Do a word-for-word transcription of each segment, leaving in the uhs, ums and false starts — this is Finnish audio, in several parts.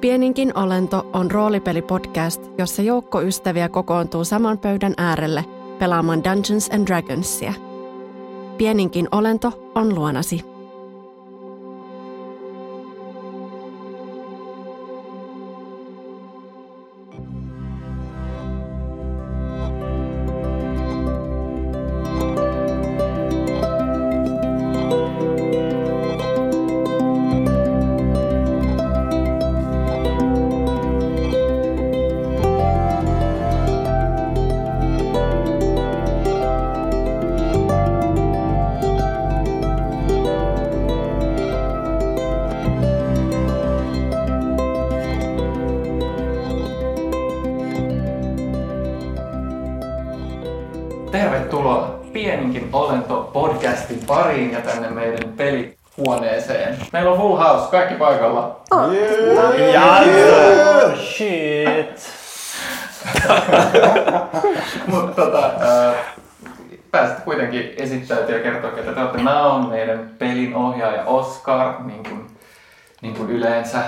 Pieninkin olento on roolipelipodcast, jossa joukko ystäviä kokoontuu saman pöydän äärelle pelaamaan Dungeons and Dragonsia. Pieninkin olento on luonasi. Pariin ja tänne meidän pelihuoneeseen. Meillä on full house, kaikki paikalla. Oh. Yeah. Yeah. Yeah. Oh, shit. Mutta tota, äh, pääsit kuitenkin esittäytyä ja kertoa, että te olette Naon, meidän pelin ohjaaja Oscar, niin kuin, niin kuin yleensä.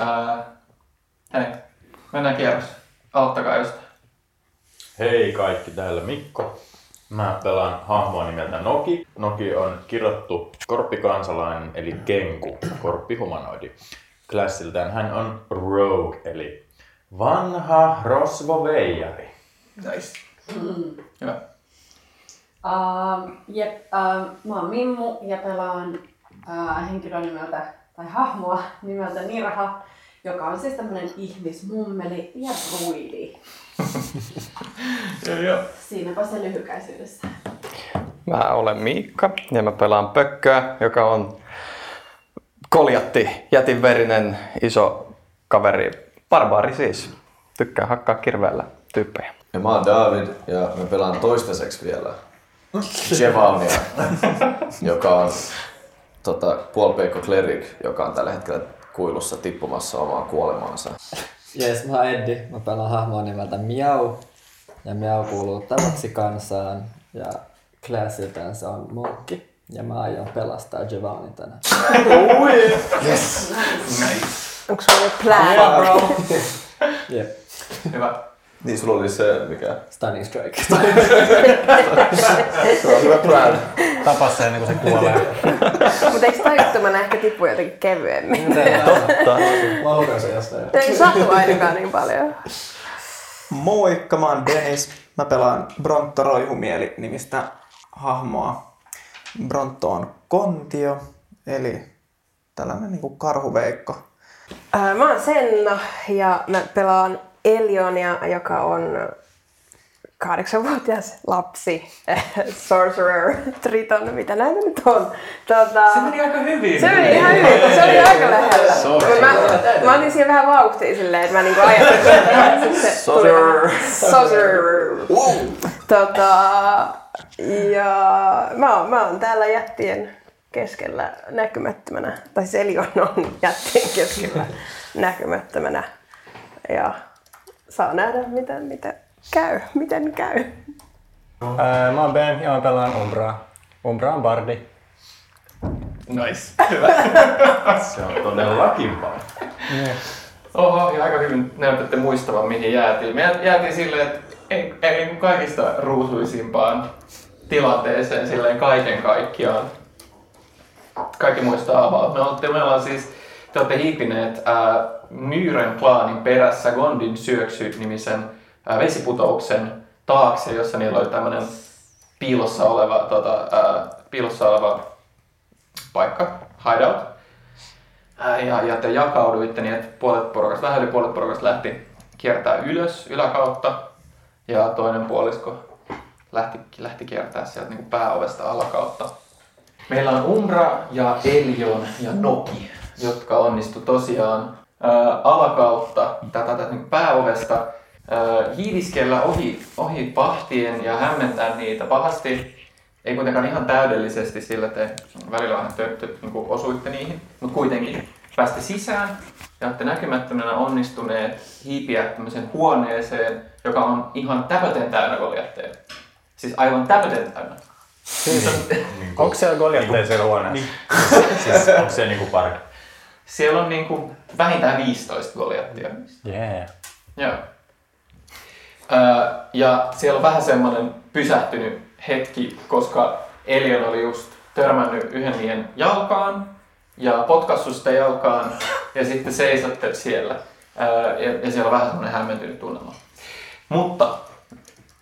Äh, hei, mennään kierros. Auttakaa jostain. Hei kaikki, täällä Mikko. Mä pelaan hahmoa nimeltä Noki. Noki on kirottu korppikansalainen, eli kenku, korppihumanoidi. Klassiltään hän on rogue, eli vanha rosvoveijari. Nice. Mm. Hyvä. Uh, jep, uh, mä oon Mimmu ja pelaan uh, henkilön nimeltä, tai hahmoa nimeltä Nirha, joka on siis tämmönen ihmismummeli ja druidi. Joo, joo. Siinäpä se lyhykäisyydessä. Mä olen Miikka ja mä pelaan Pökköä, joka on koljatti, jätinverinen, iso kaveri, barbaari siis. Tykkää hakkaa kirveellä tyyppejä. Ja mä oon David ja mä pelaan toistaiseksi vielä Jevalnia, joka on tota, puolpeikko cleric, joka on tällä hetkellä kuilussa tippumassa omaan kuolemaansa. Jees, mä oon Eddi. Mä pelaan hahmoa nimeltä Miao. Ja Miao kuuluu tavaksi kansaan. Ja classiltään se on monkki. Ja mä aion pelastaa Giovannin tänään. Oh yeah. Yes! Nice! Onks sulla ollut plan, bro? Jep. Hyvä. Niin, sulla oli se, mikä? Stunning strike. Se on hyvä plan. Tapas sen ennen kuin se kuolee. Mutta eikö tajuttomana ehkä tipu jotenkin kevyemmin? Miten totta? Mä lukan sen jostain. Ei satu ainakaan niin paljon. Moikka, mä oon Dennis. Mä pelaan Bronto Roihumieli nimistä hahmoa. Bronto on kontio, eli tällainen niinku karhuveikko. Ää, mä oon Senna ja mä pelaan Elionia, joka on kahdeksanvuotias lapsi, sorcerer, triton, mitä näitä nyt on. Tuota, se meni aika hyvin. Se meni ihan hyvin, se oli aika lähellä. Mä, mä otin siihen vähän vauhtia silleen, että mä niinku ajattelin, että se tuli sorcerer. Tota, ja mä oon, mä oon täällä jättien keskellä näkymättömänä, tai siis Elion on jättien keskellä näkymättömänä. Ja saa nähdä, mitä, mitä käy. Miten käy? Ää, mä oon Ben ja mä pelaan Umbraa. Umbra on bardi. Nice. Hyvä. Se on todellakin bardi. Yeah. Oho, ja aika hyvin näytätte muistavan, mihin jäätiin. Me jäätiin silleen, että ei, ei kaikista ruusuisimpaan tilanteeseen silleen kaiken kaikkiaan. Kaikki muistaa avaa. Me olette, me ollaan siis, te olette hiipineet ää, Myyren klaanin perässä Gondin syöksy-nimisen vesiputouksen taakse, jossa niillä oli tämmöinen piilossa oleva, tota, ää, piilossa oleva paikka, hideout. Ää, ja, ja te jakauduitte niin, että puolet porukasta vähän yli puolet porukasta lähti kiertää ylös yläkautta ja toinen puolisko lähti, lähti kiertää sieltä niin kuin pääovesta alakautta. Meillä on Umbra ja Elion ja Noki, jotka onnistu tosiaan ää, alakautta tätä, tätä niin pääovesta hiiliskellä ohi, ohi pahtien ja hämmentää niitä pahasti. Ei kuitenkaan ihan täydellisesti, sillä te välillä vähän tötty, niin kuin osuitte niihin, mutta kuitenkin pääste sisään ja olette näkymättömänä onnistuneet hiipiä tämmöiseen huoneeseen, joka on ihan täyteen täynnä goljatteja. Siis aivan täyteen täynnä. Siis on, onko siellä goljatteja siellä huoneessa? Siis onko se niinku parkki? Siellä on niin kuin vähintään viisitoista goliattia. Yeah. Joo. Ja siellä on vähän semmoinen pysähtynyt hetki, koska Elion oli just törmännyt yhden niiden jalkaan ja potkaissut sitä jalkaan ja sitten seisotte siellä. Ja siellä on vähän semmoinen hämmentynyt tunnelma. Mutta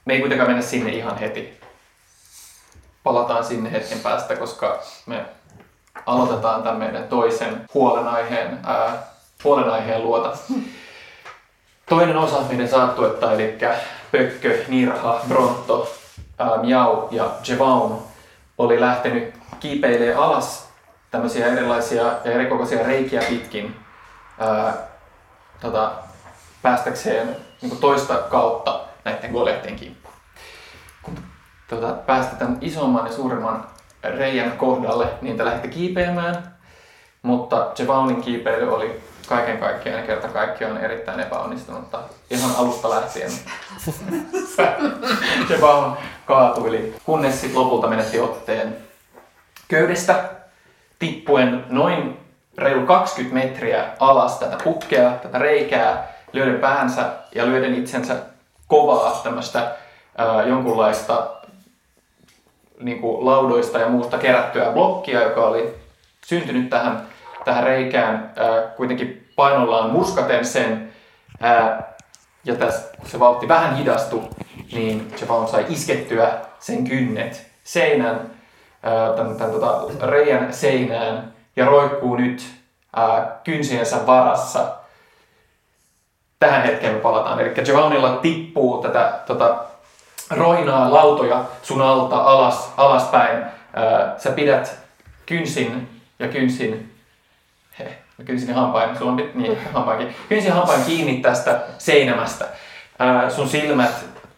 me ei kuitenkaan mennä sinne ihan heti. Palataan sinne hetken päästä, koska me aloitetaan tämän meidän toisen huolenaiheen, ää, huolenaiheen luota. Toinen osa meidän saattuetta, eli Pökkö, Nirha, Bronto, ää, Miao ja Jevaln oli lähtenyt kiipeilemään alas tämmöisiä erilaisia ja erikokoisia reikiä pitkin ää, tota, päästäkseen niin kuin toista kautta näiden goliattien kimppuun. Kun tota, päästä tämän isomman ja suuremman reijän kohdalle, niin te lähditte kiipeämään, mutta Jevalnin kiipeily oli kaiken kaikkiaan ja kerta kaikkiaan erittäin epäonnistunutta. Ihan alusta lähtien Jevaln kaatuili, kunnes sit lopulta menetti otteen köydestä tippuen noin reilu kaksikymmentä metriä alas tätä putkea, tätä reikää, lyöden päänsä ja lyöden itsensä kovaa tämmöistä ää, jonkunlaista niin kuin laudoista ja muusta kerättyä blokkia, joka oli syntynyt tähän, tähän reikään ää, kuitenkin painollaan murskaten sen. Ää, ja tässä, kun se vauhti vähän hidastui, niin Jevaln sai iskettyä sen kynnet seinän, ää, tämän, tämän tota, reijän seinään ja roikkuu nyt ää, kynsiensä varassa. Tähän hetkeen me palataan. Eli Giovannilla tippuu tätä tota, roinaa lautoja sun alta alas, alaspäin. Ää, sä pidät kynsin ja kynsin, he, kynsin ja hampain, sulla on pit, niin, hampaankin. Kynsin ja hampain kiinni tästä seinämästä. Ää, sun silmät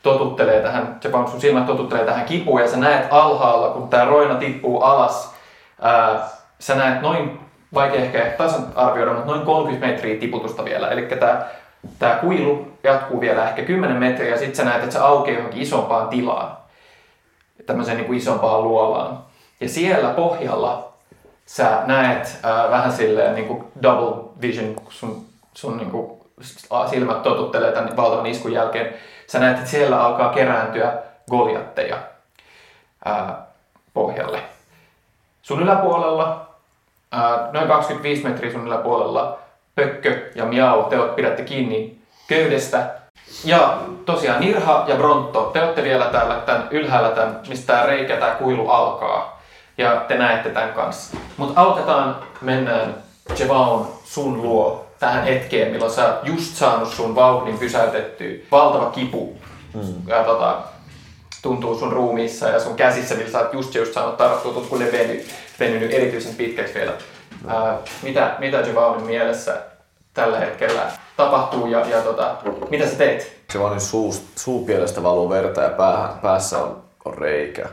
totuttelee tähän, Giovanni, sun silmät totuttelee tähän kipuun ja sä näet alhaalla, kun tää roina tippuu alas. Ää, sä näet noin, vaikea ehkä tasan arvioida, mutta noin kolmekymmentä metriä tiputusta vielä. Eli tää Tämä kuilu jatkuu vielä ehkä kymmenen metriä ja sitten sä näet, että se aukeaa johonkin isompaan tilaan, tämmöiseen niin kuin isompaan luolaan. Ja siellä pohjalla sä näet äh, vähän silleen niin kuin double vision, kun sun, sun niin kuin silmät totuttelee tämän valtavan iskun jälkeen. Sä näet, että siellä alkaa kerääntyä goliatteja äh, pohjalle. Sun yläpuolella, äh, noin kaksikymmentäviisi metriä sun yläpuolella, Pökkö ja Miao, te pidätte kiinni köydestä. Ja tosiaan Nirha ja Bronto, te olette vielä täällä tämän ylhäällä, tämän, mistä tämä reikä, tämä kuilu alkaa. Ja te näette tämän kanssa. Mutta aloitetaan, mennään Jevaln sun luo tähän hetkeen, milloin sä oot just saanut sun vauhdin pysäytettyä. Valtava kipu mm. ja, tota, tuntuu sun ruumiissa ja sun käsissä, millä sä oot just, just saanut tarttua, tuntuu kun ne veny, venynyt erityisen pitkäksi vielä. Ää, mitä mitä Giovannin mielessä tällä hetkellä tapahtuu ja, ja tota, mitä sä teet? Giovannin suupielestä valuu verta ja pää, päässä on, on reikä,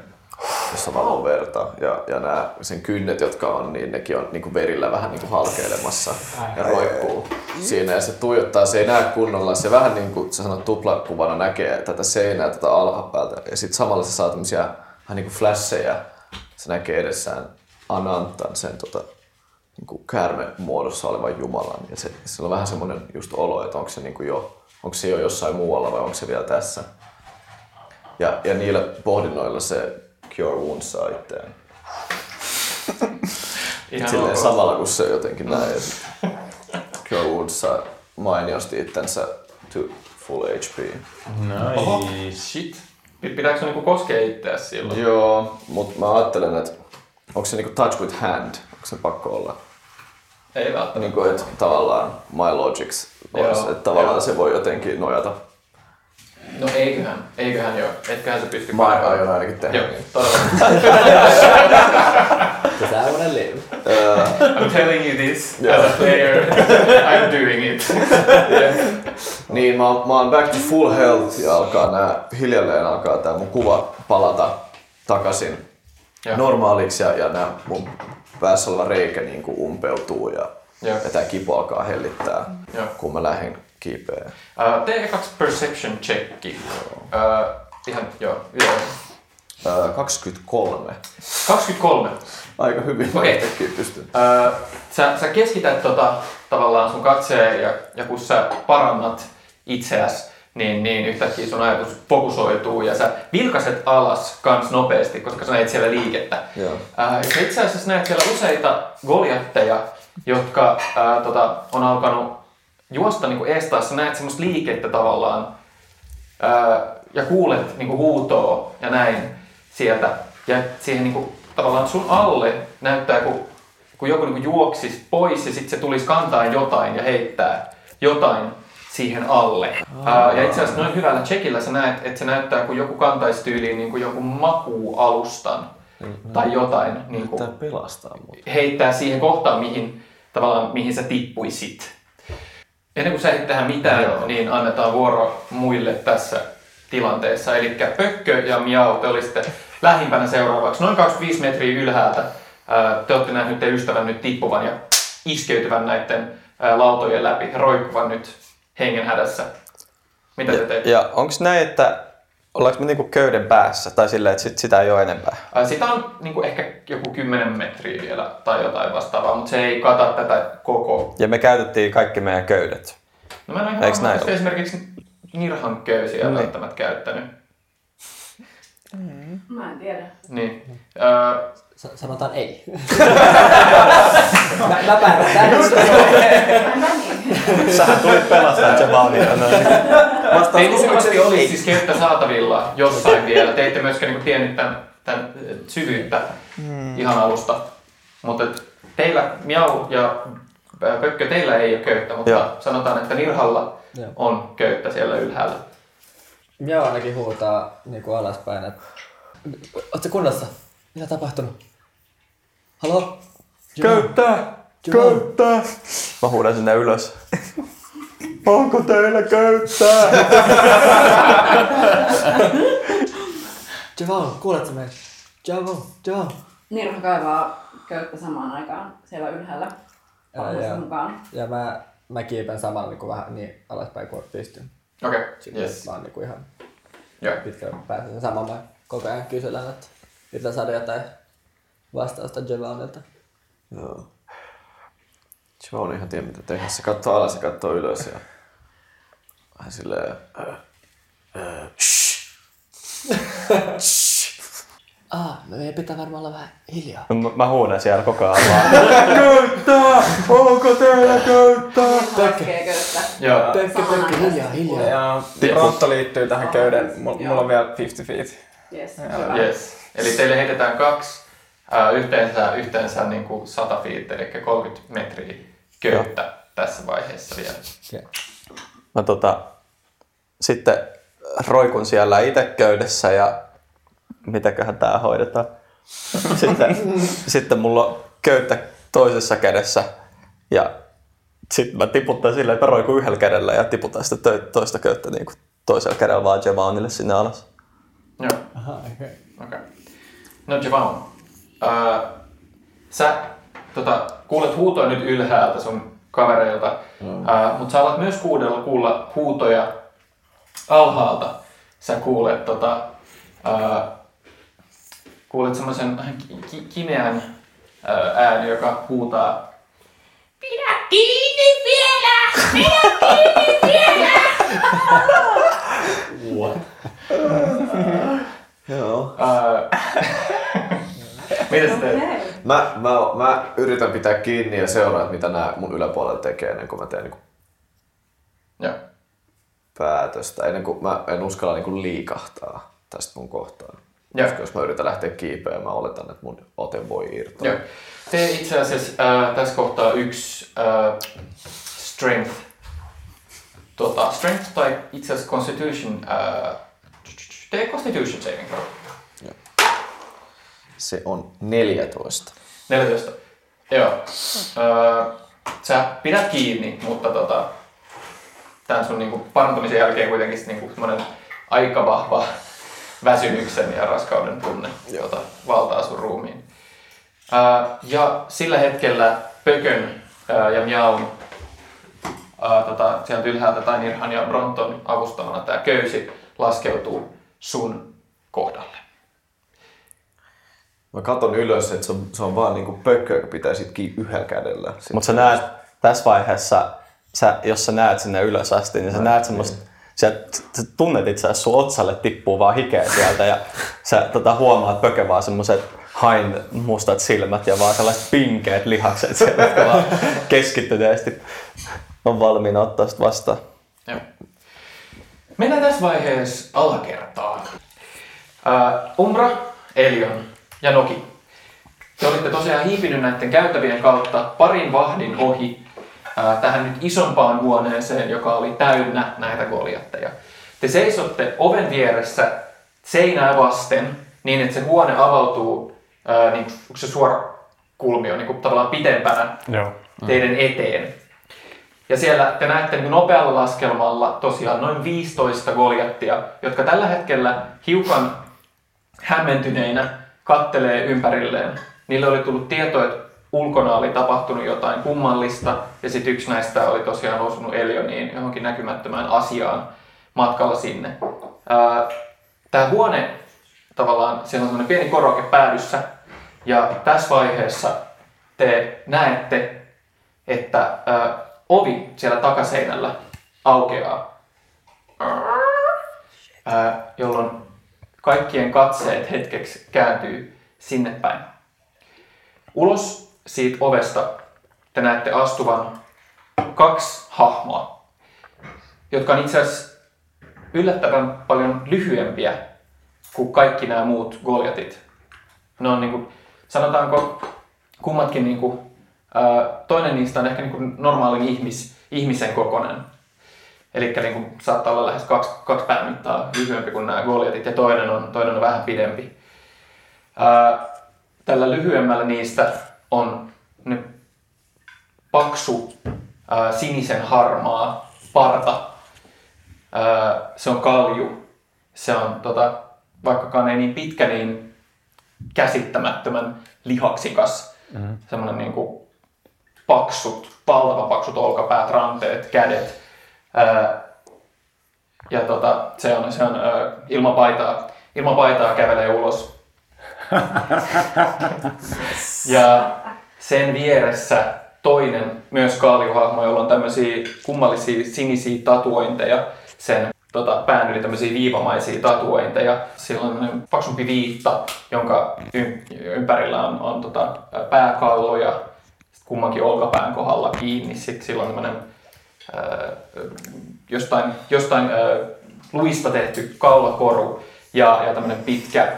jossa valuu verta. Ja, ja nämä sen kynnet, jotka on, niin nekin on niin kuin verillä vähän niin kuin halkeilemassa ja roikkuu siinä. Ja se tuijottaa, se ei näe kunnolla. Se vähän niin kuin sä sanot tuplakuvana näkee tätä seinää tätä alhaalta. Ja sitten samalla se saa tämmöisiä vähän niin kuin flasheja. Se näkee edessään Anantan sen tota, niinku käärme muodossa olevan Jumalan ja se, se on vähän semmoinen just olo, että onko se niinku jo onko se jo jossain muualla vai onko se vielä tässä. Ja ja niillä pohdinnoilla se cure wounds saa itseään. Silleen samalla kun se jotenkin näin. Cure wounds saa mainiosti itsensä to full H P. Nice. Oho, shit. Pitääkö se niinku koskea itseään silloin? Joo, mutta mä ajattelen, että onko se niinku touch with hand? Onko se pakko olla? Ei välttämättä. Niin kuin, että tavallaan my logics olisi, että tavallaan joo. Se voi jotenkin nojata. No eiköhän, eiköhän joo. Etköhän se pysty... Mä aion ainakin tehdä. Joo, todella. Because I wanna live. Uh, I'm telling you this yeah. as a player. I'm doing it. yeah. Niin, mä, mä oon back to full health ja alkaa nää, hiljalleen alkaa tää mun kuva palata takaisin yeah. normaaliksi ja, ja nää mun... Päässä oleva reikä niin kuin umpeutuu ja, ja. ja tämä kipu alkaa hellittää, ja. kun mä lähden kiipeä. Uh, tee kaksi perception checki. Joo. Uh, ihan, joo, joo. kaksikymmentäkolme. kaksikymmentäkolme? Aika hyvin. Okei. Öö, sä, sä keskität tota, tavallaan sun katseen ja, ja kun sä parannat itseäsi, niin, niin yhtäkkiä sun ajatus fokusoituu ja sä vilkaset alas kans nopeasti, koska sä näet siellä liikettä. Joo. Öö, sä itse asiassa näet siellä useita goljatteja, jotka öö, tota, on alkanut juosta niin kuin eestaassa. Sä näet semmoista liikettä tavallaan öö, ja kuulet niin kuin huutoa ja näin sieltä. Ja siihen niin kuin, tavallaan sun alle näyttää, kun, kun joku niin kuin juoksisi pois ja sitten se tulisi kantaa jotain ja heittää jotain siihen alle. Aa, ja itse asiassa noin hyvällä checkillä sä näet, että se näyttää, kun joku kantaisi tyyliin niin kuin joku makuualustan mm-hmm. tai jotain. Niin kuin, pelastaa heittää siihen kohtaan, mihin, tavallaan, mihin sä tippuisit. Ennen kuin sä et tehdä mitään, no, niin annetaan vuoro muille tässä tilanteessa. Eli Pökkö ja Miao, te olisitte lähimpänä seuraavaksi. Noin kaksikymmentäviisi metriä ylhäältä te olette nähneet teidän ystävän nyt tippuvan ja iskeytyvän näiden lautojen läpi, roikkuvan nyt hengenhädässä. Mitä te teette? Ja onks näin, että ollaanko me niinku köyden päässä tai silleen, että sit sitä ei ole enempää? Sitä on niinku ehkä joku kymmenen metriä vielä tai jotain vastaavaa, mutta se ei kata tätä koko. Ja me käytettiin kaikki meidän köydet. No mä en ole ihan varma, koska esimerkiksi Nirhan köysiä mm. välttämättä käyttänyt. Mm. Mä en tiedä. Niin. Öö... S- sanotaan ei. mä mä päätän tämän. Sähän tulit pelastaa Jevalnia. Teitä selvästi oli siis kenttä saatavilla jossain vielä. Te ette myöskään niinku tiennyt tämän, tämän syvyyttä mm. ihan alusta. Mutta teillä, Miao ja Pökkö, teillä ei ole köyttä, mutta joo, sanotaan, että Nirhalla joo on köyttä siellä ylhäällä. Miao ainakin huutaa niinku alaspäin, että ootko kunnossa? Mitä tapahtunut? Halo? Köyttää! Köyttää! Mä huudan sinne ylös. Onko teillä köyttää? Jeval, kuuletko meitä? Jeval, Jeval. Nirha kaivaa köyttä samaan aikaan siellä ylhäällä. Ja, mukaan. ja mä, mä kiipän samalla niin vähän niin alaspäin kuin pystyn. Okei, okay. Yes. Mä oon niin ihan yeah. pitkään pääsen samalla. Koko ajan kysellään, että pitää saada jotain vastausta Jevalnilta. Joo. Jeval on ihan tiedä mitä tehdä. Se katsoo alas ja katsoo ylös. Ja vähän silleen... Ah, meidän pitää varmaan olla vähän hiljaa. Mä, mä huudan siellä koko ajan vaan. Köyttää! Onko teillä köyttää? Pökkö, pökkö, pökkö, hiljaa, hiljaa. Bronto liittyy tähän köyden. Mulla on vielä viisikymmentä feet. Yes. Yes. Eli teille heitetään kaksi äh, yhteensä, yhteensä niin kuin sata feet, eli kolmekymmentä metriä köyttä ja tässä vaiheessa vielä. Ja. Mä tota, sitten roikun siellä itse köydessä ja mitäköhän tää hoidetaan. Sitten, sitten mulla on köyttä toisessa kädessä ja sitten mä tiputan silleen, että mä roikun yhdellä kädellä ja tiputan sitä toista köyttä niin kuin toisella kädellä vaan Jevalnille sinne alas. Joo. Aha, okei. Okay. Okay. No Jeval, äh, sä tota, kuulet huutoja nyt ylhäältä sun kavereilta, mm. äh, mutta sä alat myös kuudella kuulla huutoja alhaalta. Sä kuulet tota, äh, kuulet semmoisen ki- kimeän ääni, joka huutaa pidä kiinni vielä! Pidä kiinni vielä! What? Joo. Mitä teet? Mä, mä, mä yritän pitää kiinni ja seuraa, mitä nää mun yläpuolella tekee ennen kuin mä teen niinku ja päätöstä. Ennen kuin mä en uskalla niinku liikahtaa tästä mun kohtaan. Koska jos mä yritän lähteä kiipeämään, mä oletan, että mun ote voi irtoa. Joo. Tee itse asiassa äh, tässä kohtaa yksi äh, strength. Tota, strength tai itse asiassa constitution. Äh, tee constitution saving throw. Joo. Se on neljätoista. neljätoista. Joo. Äh, sä pidät kiinni, mutta tota, tämän sun niinku parantumisen jälkeen kuitenkin niinku semmoinen aika vahva väsymyksen ja raskauden tunne, jota valtaa sun ruumiin. Ää, ja sillä hetkellä Pökön ää, ja Miaun ää, tota, sieltä ylhäältä tai Nirhan ja Bronton avustamana tämä köysi laskeutuu sun kohdalle. Mä katon ylös, että se on, se on vaan niinku pökkö, joka pitää sit kiinni yhdellä kädellä. Mutta sä näet tässä vaiheessa, sä, jos sä näet sinne ylös asti, niin sä no, näet semmoista, sä tunnet itse asiassa, sun otsalle tippuu vaan hikeä sieltä ja sä tota, huomaat pökkö vaan semmoiset hain mustat silmät ja vaan sellaiset pinkeät lihakset sieltä, jotka vaan keskittyneesti on valmiina ottaa sitä vastaan. Ja. Mennään tässä vaiheessa alakertaan. Uh, Umbra, Elion ja Noki. Te olitte tosiaan hiipinyt näiden käytävien kautta parin vahdin ohi uh, tähän nyt isompaan huoneeseen, joka oli täynnä näitä goliatteja. Te seisotte oven vieressä seinää vasten niin, että se huone avautuu uh, niin, onko se suora kulmio niin kuin tavallaan pitempänä Joo. teidän eteen. Ja siellä te näette nopealla laskelmalla tosiaan noin viisitoista goljattia, jotka tällä hetkellä hiukan hämmentyneinä kattelee ympärilleen. Niille oli tullut tieto, että ulkona oli tapahtunut jotain kummallista, ja sitten yksi näistä oli tosiaan osunut Elioniin johonkin näkymättömään asiaan matkalla sinne. Tämä huone, tavallaan siellä on sellainen pieni koroke päädyssä, ja tässä vaiheessa te näette, että ovi siellä takaseinällä aukeaa, ää, jolloin kaikkien katseet hetkeksi kääntyy sinne päin. Ulos siitä ovesta te näette astuvan kaksi hahmoa, jotka on itse asiassa yllättävän paljon lyhyempiä kuin kaikki nämä muut goljatit. Ne on niinku, sanotaanko kummatkin niinku, toinen niistä on ehkä niin normaalin ihmis, ihmisen kokoinen. Eli niin saattaa olla lähes kaksi, kaksi päämittaa lyhyempi kuin nämä goljatit ja toinen on, toinen on vähän pidempi. Tällä lyhyemmällä niistä on ne paksu sinisen harmaa parta. Se on kalju. Se on, tota, vaikkakaan ei niin pitkä, niin käsittämättömän lihaksikas. Mm-hmm. Semmoinen niin kuin paksut, valtavan paksut olkapäät, ranteet, kädet. Ää, ja tota, se on, se on ää, ilman paitaa, ilman paitaa kävelee ulos. Ja sen vieressä toinen, myös kaljuhahmo, jolla on tämmöisiä kummallisia sinisiä tatuointeja. Sen tota, pään yli tämmöisiä viivamaisia tatuointeja. Sillä on paksumpi viitta, jonka ympärillä on, on tota, pääkalloja. Kummankin olkapään kohdalla kiinni. Sitten sillä on tämmöinen ää, jostain, jostain ää, luista tehty kaulakoru ja, ja tämmöinen pitkä,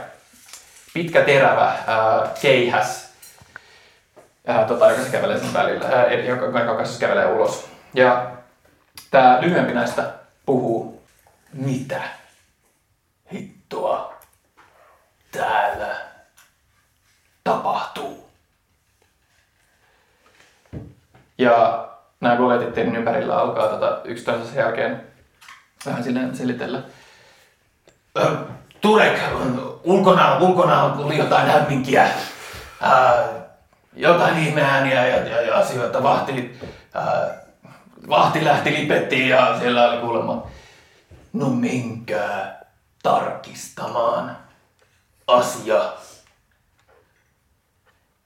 pitkä terävä ää, keihäs, ää, tota, joka se kävelee sen välillä, ää, joka, joka se kävelee ulos. Ja tää lyhyempi näistä puhuu. Mitä hittoa täällä tapahtuu? Ja nämä goljatit teidän ympärillä alkaa tota yksi toisensa jälkeen vähän silleen selitellä. Ö, Turek, ulkona, ulkona tuli jotain hämminkiä, ää, jotain ihmeääniä ja, ja, ja asioita. Vahti, ää, vahti lähti lipettiin ja siellä oli kuulemma. No minkää tarkistamaan asia.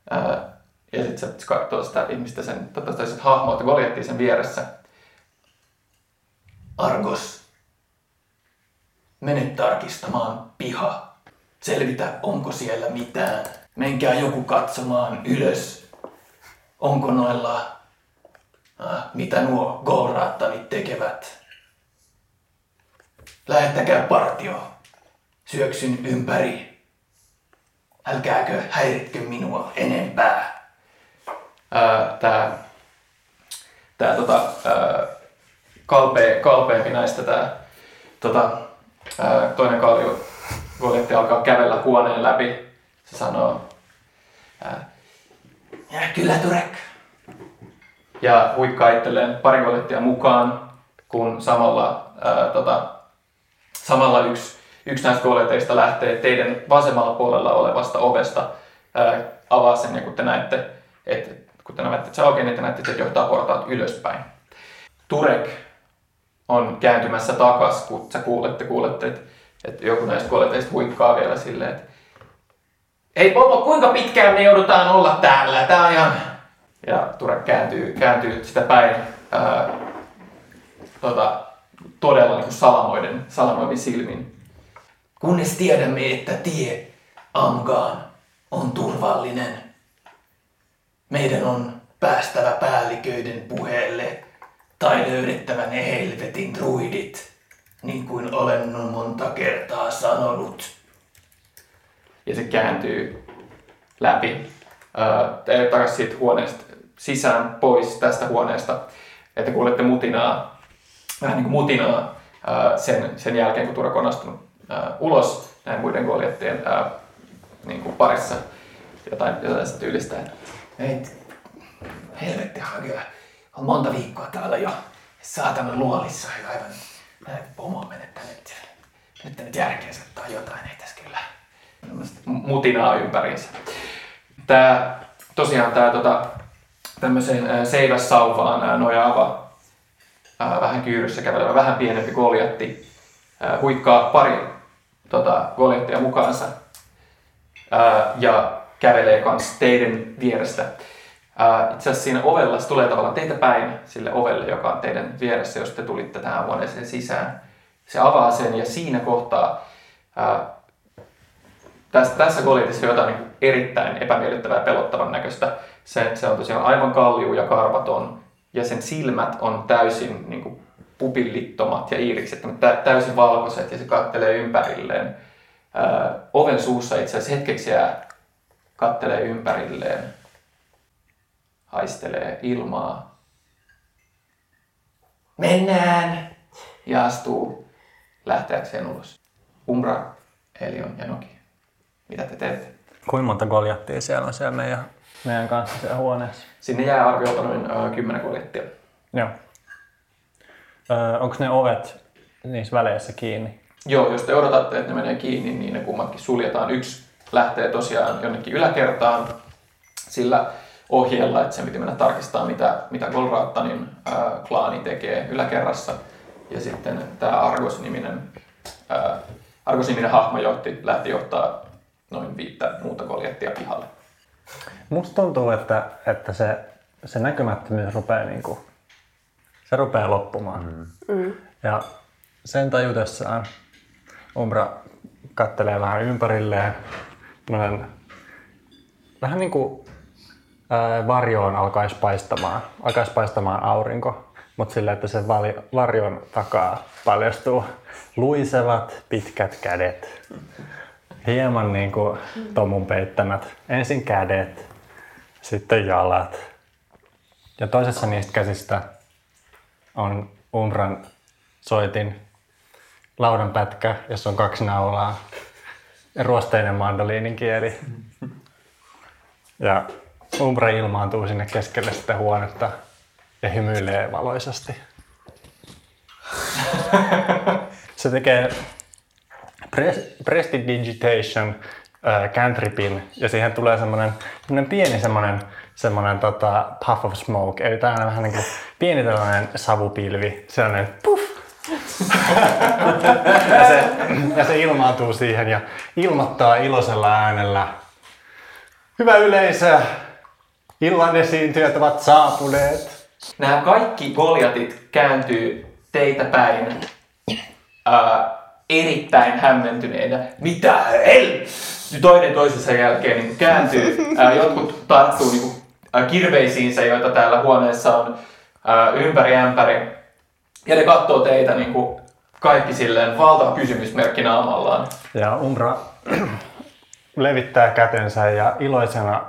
Ää, Ja sit sä katsoo sitä ihmistä sen, toiset hahmoa, kun oljettiin sen vieressä. Argos, mene tarkistamaan piha. Selvitä, onko siellä mitään. Menkää joku katsomaan ylös. Onko noilla, äh, mitä nuo golraattanit tekevät. Lähettäkää partio. Syöksyn ympäri. Älkääkö häiritkö minua enempää. Tää, tää tota, kalpee, kalpeempi näistä tää, tota, ää, toinen kalju goljetti alkaa kävellä huoneen läpi. Se sanoo, ää, ja kyllä Turek. Ja huikkaa itselleen pari goljettia mukaan, kun samalla, ää, tota, samalla yksi, yksi näistä goljetteista lähtee teidän vasemmalla puolella olevasta ovesta. Ää, avaa sen ja kun te näette, että kun te näette, että se aukeaa, niin te näette, että johtaa portaat ylöspäin. Turek on kääntymässä takas, kun sä kuulette, kuulette että, että joku näistä goljateista huikkaa vielä silleen, että Ei Pomo, kuinka pitkään me joudutaan olla täällä? Tää on ihan... Ja Turek kääntyy, kääntyy sitä päin ää, tota, todella niin salamoiden, salamoivin silmin. Kunnes tiedämme, että tie Amgaan on turvallinen. Meidän on päästävä päälliköiden puheelle tai löydettävä ne helvetin druidit, niin kuin olen monta kertaa sanonut. Ja se kääntyy läpi. Öö, takaisin siitä huoneesta sisään pois tästä huoneesta, että kuulette mutinaa, vähän niin kuin mutinaa öö, sen, sen jälkeen, kun Turek on astunut öö, ulos näin muiden goljettien öö, niin kuin parissa jotain, jotain sitä tyylistä. Ei, helvetti hakea. On monta viikkoa täällä jo. Saatanan luolissa. Aivan pomo menettänyt nyt, nyt, nyt järkeensä tai jotain. Ei tässä kyllä mutinaa ympäriinsä. Tää tosiaan tää tota tämmöseen seivässauvaan nojaava ää, vähän kyyryssä kävelevä vähän pienempi goljetti ää, huikkaa pari tota goljettia mukaansa ää, ja kävelee kans teidän vierestä. Ää, itse asiassa siinä ovella se tulee tavallaan teitä päin sille ovelle, joka on teidän vieressä, jos te tulitte tähän huoneeseen sisään. Se avaa sen ja siinä kohtaa ää, Tässä, tässä goljetissa on jotain niin erittäin epämiellyttävää ja pelottavan näköistä. Se, se on tosiaan aivan kalju ja karvaton ja sen silmät on täysin niin kuin pupillittomat ja iirikset, mutta täysin valkoiset ja se kattelee ympärilleen. Öö, oven suussa itse asiassa hetkeksi jää, kattelee ympärilleen, haistelee ilmaa. Mennään! Ja astuu lähteäkseen ulos. Umbra, Elion ja Noki. Mitä te teette? Kuinka monta goljettia siellä on siellä meidän, meidän kanssa siellä huoneessa? Sinne jää arviolta noin kymmenen goljettia. Joo. Öö, onko ne ovet niissä väleissä kiinni? Joo, jos te odotatte, että ne menee kiinni, niin ne kummatkin suljetaan. Yksi lähtee tosiaan jonnekin yläkertaan sillä ohjeella, että sen piti mennä tarkistamaan, mitä, mitä Golraattanin öö, klaani tekee yläkerrassa. Ja sitten tämä Argos-niminen, öö, Argos-niminen hahmo johti, lähti johtaa noin viittä muuta goljettia pihalle. Musta tuntuu, että, että se, se näkymättömyys rupeaa, niin kuin, se rupeaa loppumaan. Mm. Ja sen tajutessaan Umbra kattelee vähän ympärilleen. Noin, vähän niin kuin ää, varjoon alkaisi paistamaan, alkaisi paistamaan aurinko, mutta sillä, että sen vali, varjon takaa paljastuu luisevat pitkät kädet. Hieman niinku tomun peittämät. Ensin kädet, sitten jalat. Ja toisessa niistä käsistä on Umbran soitin, laudan pätkä, jossa on kaksi naulaa ja ruosteinen mandoliinin kieli. Ja Umbra ilmaantuu sinne keskelle sitä huonetta ja hymyilee valoisasti. Se tekee Prestidigitation äh, cantripin ja siihen tulee semmoinen pieni semmoinen semmoinen tota puff of smoke, eli tää on vähän niinku pieni tällainen savupilvi, sellainen puff. ja, se, ja se ilmaantuu siihen ja ilmoittaa iloisella äänellä: hyvä yleisö, illan esiintyjät ovat saapuneet. Nämä kaikki goljatit kääntyy teitä päin Äh, erittäin hämmentyneenä. Mitä hel? Toinen toisensa jälkeen niin kääntyy. Ää, jotkut tarttuu niin kuin, ää, kirveisiinsä, joita täällä huoneessa on ää, ympäri ämpäri. Ja ne katsoo teitä niin kuin, kaikki silleen valtava kysymysmerkki naamallaan. Ja Umbra levittää kätensä ja iloisena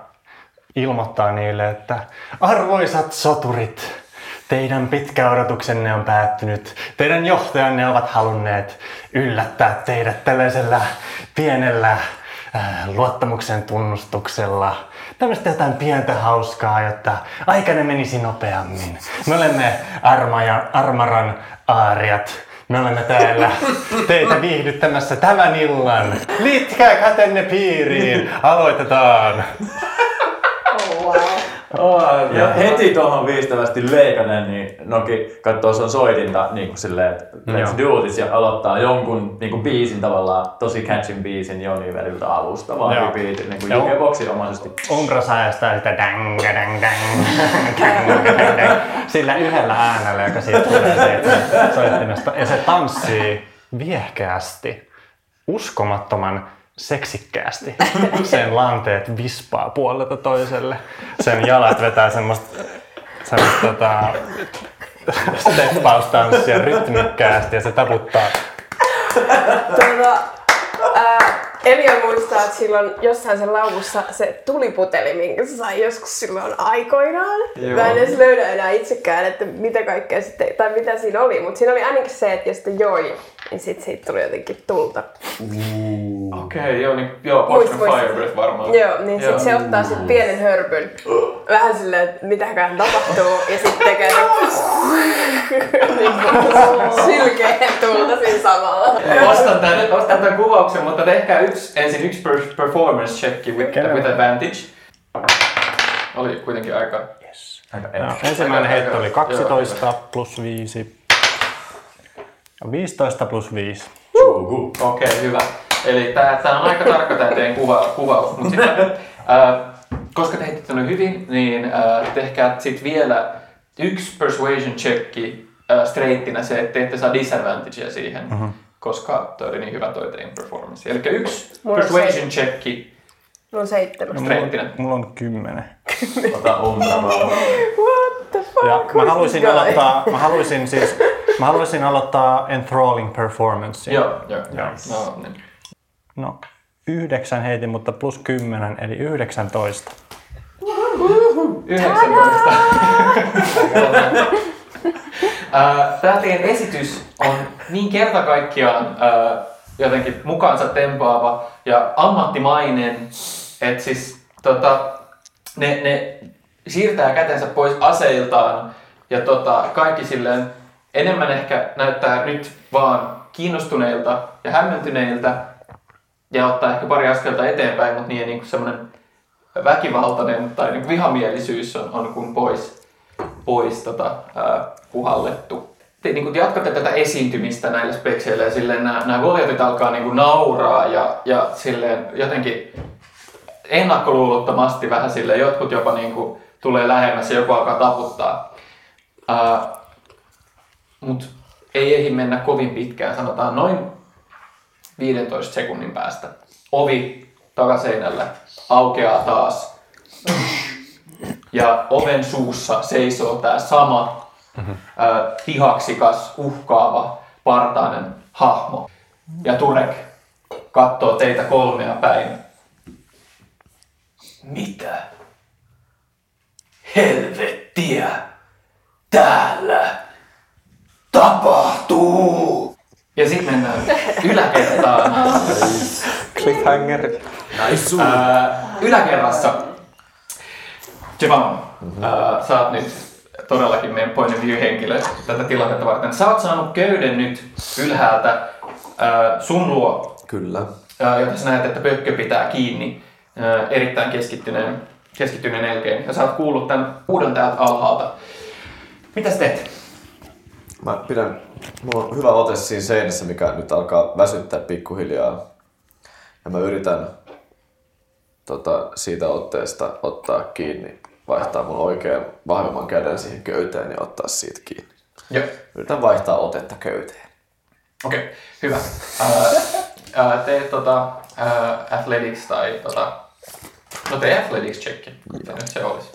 ilmoittaa niille, että arvoisat soturit, teidän pitkä odotuksenne on päättynyt. Teidän johtajanne ovat halunneet yllättää teidät tällaisella pienellä äh, luottamuksen tunnustuksella. Tämmöistä jotain pientä hauskaa, jotta aikana menisi nopeammin. Me olemme armaja, armaran aariat. Me olemme täällä teitä viihdyttämässä tämän illan. Liitkää kätenne piiriin. Aloitetaan. Oh, wow. Oh, ja heti tuohon viistävästi leikanen, niin Noki katsoo sun soitinta niin kuin silleen, että let's do this, ja aloittaa jonkun niin kuin biisin tavallaan, tosi catchin biisin Joni Veriltä alusta, vaan repeatin, niin kuin jukeboksinomaisesti. Umbra säästää sitä dang, dang, dang, sillä yhdellä äänellä, joka siitä tulee soittimesta, ja se tanssii viehkeästi, uskomattoman seksikkäästi. Sen lanteet vispaa puolelta toiselle. Sen jalat vetää semmoista semmoista tota, steppaustanssia rytmikkäästi ja se taputtaa. Tuota, Elion muistaa, että silloin jossain sen laukussa se tuliputeli, minkä se sai joskus silloin aikoinaan. Joo. Mä en edes löydä enää itsekään, että mitä kaikkea sitten, tai mitä siinä oli, mutta siinä oli ainakin se, että jos sitten joi, niin sit siitä tuli jotenkin tulta. Mm. Okei, okay, joo, niin joo, Ocean Firebreath varmaan. Joo, niin joo. Sit se ottaa sit pienen hörpyn, vähän silleen, että mitäköhän tapahtuu, ja sit tekee sylkeä tulta siinä samalla. Ostan tämän, ostan tämän kuvauksen, mutta tehkää yksi, ensin yksi performance checki with, with advantage. Oli kuitenkin aika... Yes. aika no, ensimmäinen heitto oli kaksitoista joo, plus viisi. viisitoista plus viisi. Uh-huh. Okei, okay, hyvä. Eli tämä on aika tarkka tämä teidän kuva, kuvaus. Mut sitten, äh, koska te heitte tämän hyvin, niin äh, tehkää sitten vielä yksi persuasion checki äh, straightina se, että te ette saa disadvantagea siihen, mm-hmm. koska toi oli niin hyvä toi teidän performance. Eli yksi mulla persuasion checki. Mulla on seitsemän. Straightina. Mulla, mulla on kymmenen. Ota umbraa. What the fuck? Ja mä haluaisin aloittaa, mä haluaisin siis... Mä haluaisin aloittaa enthralling performance. Joo, joo, joo. No, niin. No, yhdeksän heitin, mutta plus kymmenen, eli yhdeksäntoista. yhdeksäntoista. Tää teidän esitys on niin kertakaikkiaan jotenkin mukaansa tempaava ja ammattimainen, että siis tota, ne, ne siirtää kätensä pois aseiltaan ja tota, kaikki silleen enemmän ehkä näyttää nyt vaan kiinnostuneilta ja hämmentyneiltä ja ottaa ehkä pari askelta eteenpäin, mutta niiden niin semmoinen väkivaltainen tai niin vihamielisyys on, on kuin pois, pois tota, ää, puhallettu. Te niin jatkatte tätä esiintymistä näillä spekseillä ja silleen nämä, nämä goljotit alkaa niin nauraa ja, ja silleen jotenkin ennakkoluulottomasti vähän silleen jotkut jopa niin kuin tulee lähemmäs ja joku alkaa taputtaa. Ää, Mut ei ehdi mennä kovin pitkään, sanotaan noin viidentoista sekunnin päästä. Ovi takaseinällä aukeaa taas. Ja oven suussa seisoo tää sama mm-hmm. äh, lihaksikas, uhkaava, partainen hahmo. Ja Turek katsoo teitä kolmea päin. Mitä? Helvettiä! Täällä! Tapahtuu! Ja sit mennään yläkertaan. Cliffhanger. Nice. Äh, yläkerrassa. Giovanni, mm-hmm. äh, sä oot nyt todellakin meidän point of view -henkilö tätä tilannetta varten. Sä oot saanut köyden nyt ylhäältä äh, sun luo. Kyllä. Äh, joten sä näet, että Pökkö pitää kiinni äh, erittäin keskittyneen, keskittyneen elkeen. Ja sä oot kuullut tän uuden täältä alhaalta. Mitäs teet? Mä pidän, mulla on hyvä ote siinä seinässä, mikä nyt alkaa väsyttää pikkuhiljaa. Ja mä yritän tota, siitä otteesta ottaa kiinni, vaihtaa mun oikein vahvemman käden siihen köyteen ja ottaa siitä kiinni. Joo. Yritän vaihtaa otetta köyteen. Okei, okay, hyvä. Äh, äh, tee tota, äh, athletics tai tota... No tee athletics checki, mitä nyt se olisi.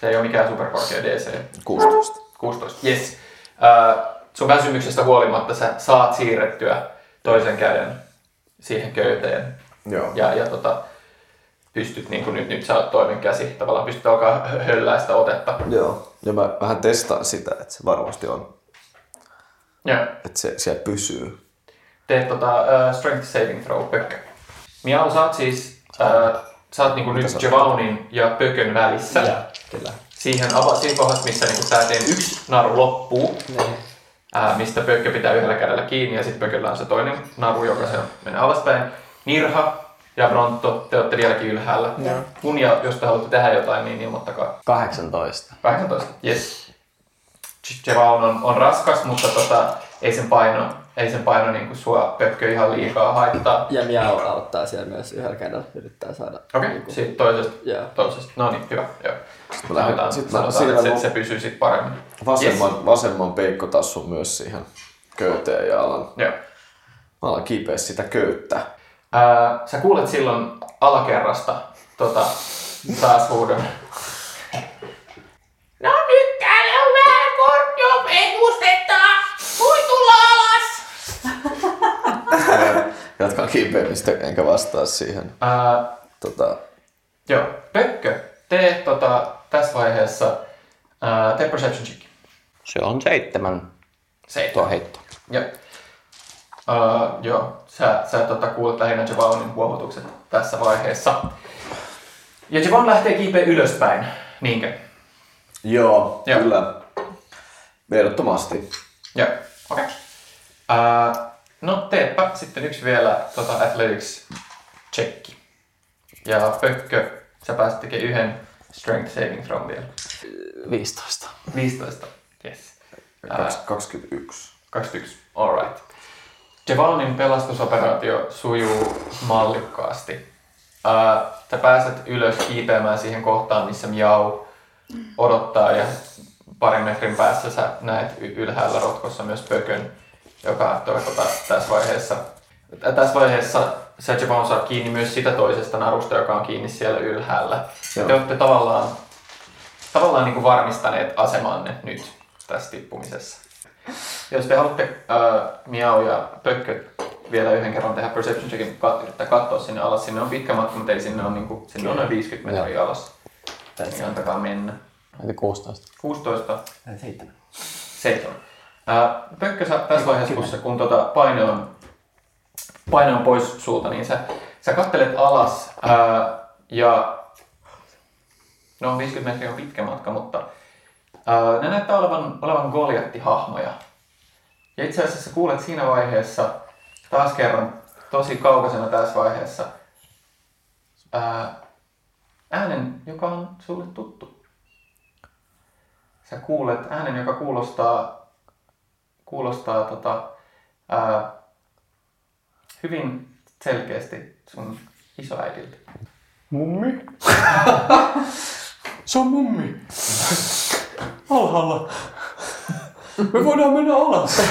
Se ei ole mikään superkorkea D C. kuusitoista. kuusitoista, yes. Uh, sun väsymyksestä huolimatta sä saat siirrettyä toisen käden siihen köyteen. Joo. Ja, ja tota, pystyt, niin kuin nyt, nyt sä oot toinen käsi, tavallaan pystyt alkaa höllää sitä otetta. Joo, ja mä vähän testaan sitä, että se varmasti on, yeah. että se siellä pysyy. Teet tota, uh, strength saving throw, Pökkö. Miao, sä oot siis, uh, sä oot niin kuin nyt Giovannin ja Pökön välissä. Yeah, kyllä. Siihen avasin kohdassa, missä niinku tää teidän yksi naru loppuu, ää, mistä Pökkö pitää yhdellä kädellä kiinni ja sitten Pököllä on se toinen naru, joka se menee alaspäin. Nirha Ja Bronto, te olette vieläkin ylhäällä. No. Kun ja jos te haluatte tehdä jotain, niin ilmoittakaa. kahdeksantoista. kahdeksantoista, jes. Jevaln on, on raskas, mutta tota, ei sen paino, ei sen paino niin kuin sua Pökkö ihan liikaa haittaa. Ja Miao auttaa siellä myös yhdellä kädellä, yrittää saada. Okei, okay. Niin sitten toisesta. Yeah. toisesta. No niin, hyvä. Joo. Sitten lähdetään, että se, se pysyy sitten paremmin. Vasemman, yes. Vasemman peikkotassun myös siihen köyteen ja alan. Joo. Mä alan kiipeä sitä köyttä. Ää, sä kuulet silloin alakerrasta tota, taas huudon. No nyt täällä on vähän kortio, ei mustetta! Voi tulla alas! Jatkaa kiipeämistä, enkä vastaa siihen. Ää, tota. Joo, Pökkö, tee tota, tässä vaiheessa ää, tee perception check. Se on seitsemän. Seitsemän. Tuo heitto. Joo. Uh, joo, sä, sä tota, kuulet lähinnä Jevalnin huomotukset tässä vaiheessa. Ja Jevaln lähtee kiipeä ylöspäin, niinkö? Joo, joo. Kyllä. Ehdottomasti. Joo, okei. Okay. Uh, no teepä sitten yksi vielä tota, Athletics checki. Ja Pökkö, sä pääsit tekemään yhden Strength Saving Thrown vielä. viisitoista. viisitoista, yes. Uh, kaksikymmentäyksi. kaksikymmentäyksi, alright. Jevalnin pelastusoperaatio sujuu mallikkaasti. Ää, sä pääset ylös kiipeämään siihen kohtaan, missä Miao odottaa, ja parin metrin päässä sä näet ylhäällä rotkossa myös Pökön, joka toivotaan tässä vaiheessa. Tässä vaiheessa sä Jevaln saa kiinni myös sitä toisesta narusta, joka on kiinni siellä ylhäällä. Ja te olette tavallaan, tavallaan niin kuin varmistaneet asemanne nyt tässä tippumisessa. Jos te haluatte äh, Miao ja Pökkö vielä yhden kerran tehdä perception checkin, kat- yrittää katsoa sinne alas. Sinne on pitkä matka, mutta ei sinne on, niinku, sinne on noin viisikymmentä metriä ja alas. Niin antakaa mennä. kuusitoista. kuusitoista. seitsemän. seitsemän. Äh, Pökkö, sä, tässä vaiheessa, kun, kun tota paine, on, paine on pois sulta, niin sä, sä kattelet alas äh, ja no viisikymmentä metriä on pitkä matka, mutta Uh, ne näyttää olevan, olevan Goliatti-hahmoja. Ja itse asiassa kuulet siinä vaiheessa, taas kerran tosi kaukaisena tässä vaiheessa, uh, äänen, joka on sulle tuttu. Sä kuulet äänen, joka kuulostaa, kuulostaa tota, uh, hyvin selkeästi sun isoäidiltä. Mummi? Se on mummi! Alhaalla. Me voidaan mennä alas.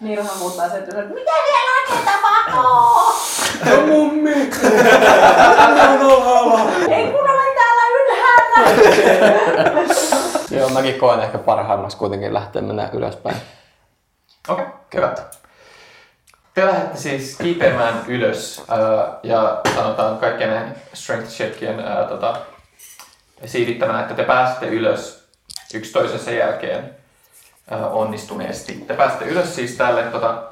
Nirha muuttaa sen, että mitä vielä oikein tapahtuu? Ja mummi. Mummi on alhaalla. Ei kun ole täällä ylhäällä. Joo, mäkin koen ehkä parhaimmaksi kuitenkin lähteä mennä ylöspäin. Okei, okay, hyvä. Te lähdette siis kiipeämään ylös ja sanotaan kaikkien näiden strength checkien tota, siivittämään, että te pääsette ylös. Yksi toisensa jälkeen äh, onnistuneesti. Te pääsette ylös siis tälle, tota,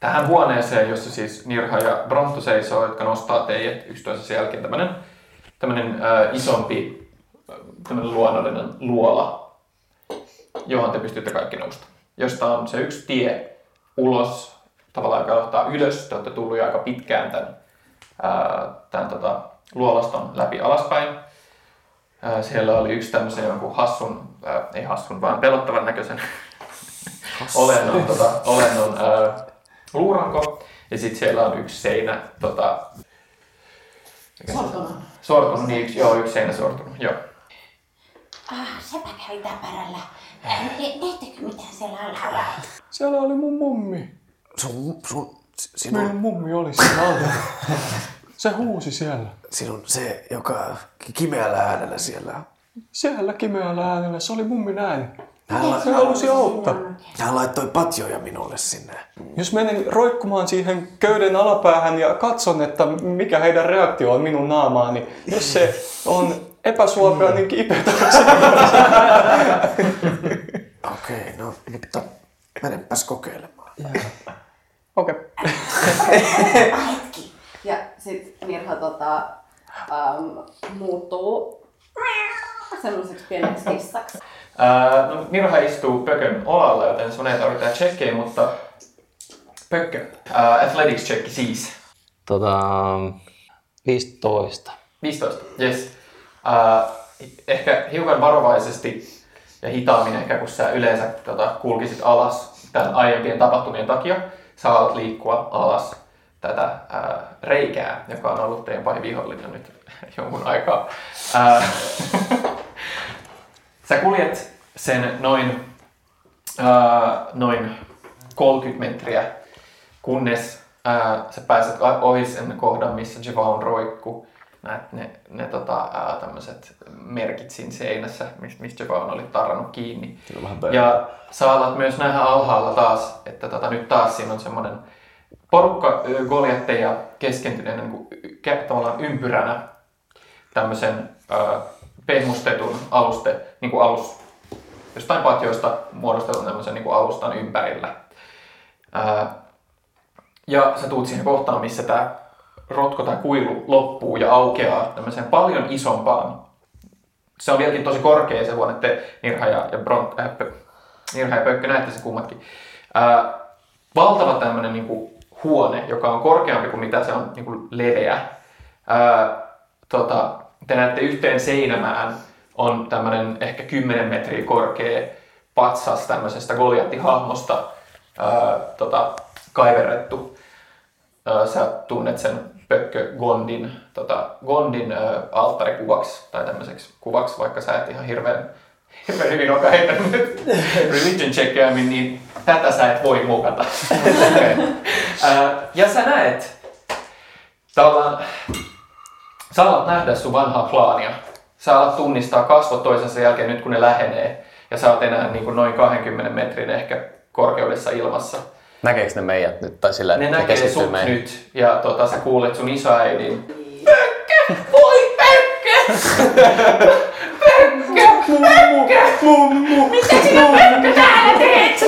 tähän huoneeseen, jossa siis Nirha ja Bronto seisoo, jotka nostaa teidät yksi toisensa jälkeen. Tämmönen, tämmönen äh, isompi tämmönen luonnollinen luola, johon te pystytte kaikki nousta. Josta on se yksi tie ulos, tavallaan joka johtaa ylös. Te olette tullut jo aika pitkään tämän, äh, tämän tota, luolaston läpi alaspäin. Siellä oli yksi tämmöisen jonkun hassun, äh, ei hassun, vaan pelottavan näköisen olennon, tota, olennon äh, luuranko. Ja sitten siellä on yksi seinä tota, sortunut. Sortunut, niin yksi, joo, yksi seinä sortunut, joo. Ah, sepä kävi täpärällä. Tehtekö mitään siellä alhaalla? Siellä oli mun mummi. Sun, sun, sinun... Minun mummi oli siellä alhaalla. Se huusi siellä. Sinun se, joka kimeällä äänellä siellä. Siellä kimeällä äänellä. Se oli mummin ääni. Hän la- se halusi auttaa. Hän laittoi patjoja minulle sinne. Jos menen roikkumaan siihen köyden alapäähän ja katson, että mikä heidän reaktio on minun naamaan, niin jos se on epäsuopea, niin kiipeytään sen. Okei, no mutta menenpäs kokeilemaan. Okei. Okay. Ja sitten Nirha tota, ähm, muuttuu sellaiseksi pieneksi kissaksi. Äh, no, Nirha istuu Pökön olalla, joten sun ei tarvitse tehdä checkkejä, mutta Pökkö. Äh, athletics check siis. Tota, viisitoista. viisitoista, jes. Äh, ehkä hiukan varovaisesti ja hitaammin ehkä, kun sä yleensä tota, kulkisit alas tämän aiempien tapahtumien takia, sä alat liikkua alas tätä äh, reikää, joka on ollut teidän pahin vihollinen nyt jonkun aikaa. Äh, sä kuljet sen noin, äh, noin kolmekymmentä metriä, kunnes äh, sä pääset ohi sen kohdan, missä Giovanni roikkuu. Näet ne, ne tota, ää, tämmöset merkit siinä seinässä, mistä Giovanni oli tarrannut kiinni. Ja sä alat myös nähdä alhaalla taas, että tota, nyt taas siinä on semmoinen porukka goljetteja keskentyneenä niin kuin ympyränä tämmöisen ää, pehmustetun aluste, niin kuin alus, jostain patjoista muodostetun tämmöisen niin kuin alustan ympärillä. Ää, ja sä tuut siihen kohtaan, missä tää rotko tai kuilu loppuu ja aukeaa tämmöiseen paljon isompaan. Se on vieläkin tosi korkea se huone, että Nirha ja, ja, Bront, äh, Pö, Nirha ja Pökkö näette se kummatkin. Äh, valtava tämmöinen niinku huone, joka on korkeampi kuin mitä se on niinku leveä. Äh, tota, te näette yhteen seinämään on tämmöinen ehkä kymmenen metriä korkea patsas tämmöisestä Goliath-hahmosta äh, tota, kaiverrettu. Äh, sä tunnet sen Pökkö Gondin, tota, Gondin äh, alttarikuvaksi tai tämmöiseksi kuvaksi, vaikka sä et ihan hirveän, hirveän hyvin ole heittänyt religion checkäämin, niin tätä sä et voi mukata. Okay. äh, ja sä näet, tavallaan, sä alat nähdä sun vanhaa klaania. Sä alat tunnistaa kasvot toisensa jälkeen nyt kun ne lähenee ja sä oot enää niin kuin noin kahdenkymmenen metrin ehkä korkeudessa ilmassa. Näkeekö ne meidät nyt? Tai sillä, ne näkee sut meidän nyt ja tota, sä kuulet sun isäidin. Pökkö! Voi Pökkö! Pökkö! Pökkö! Mummu! Mitä sinä Pökkö täällä teet?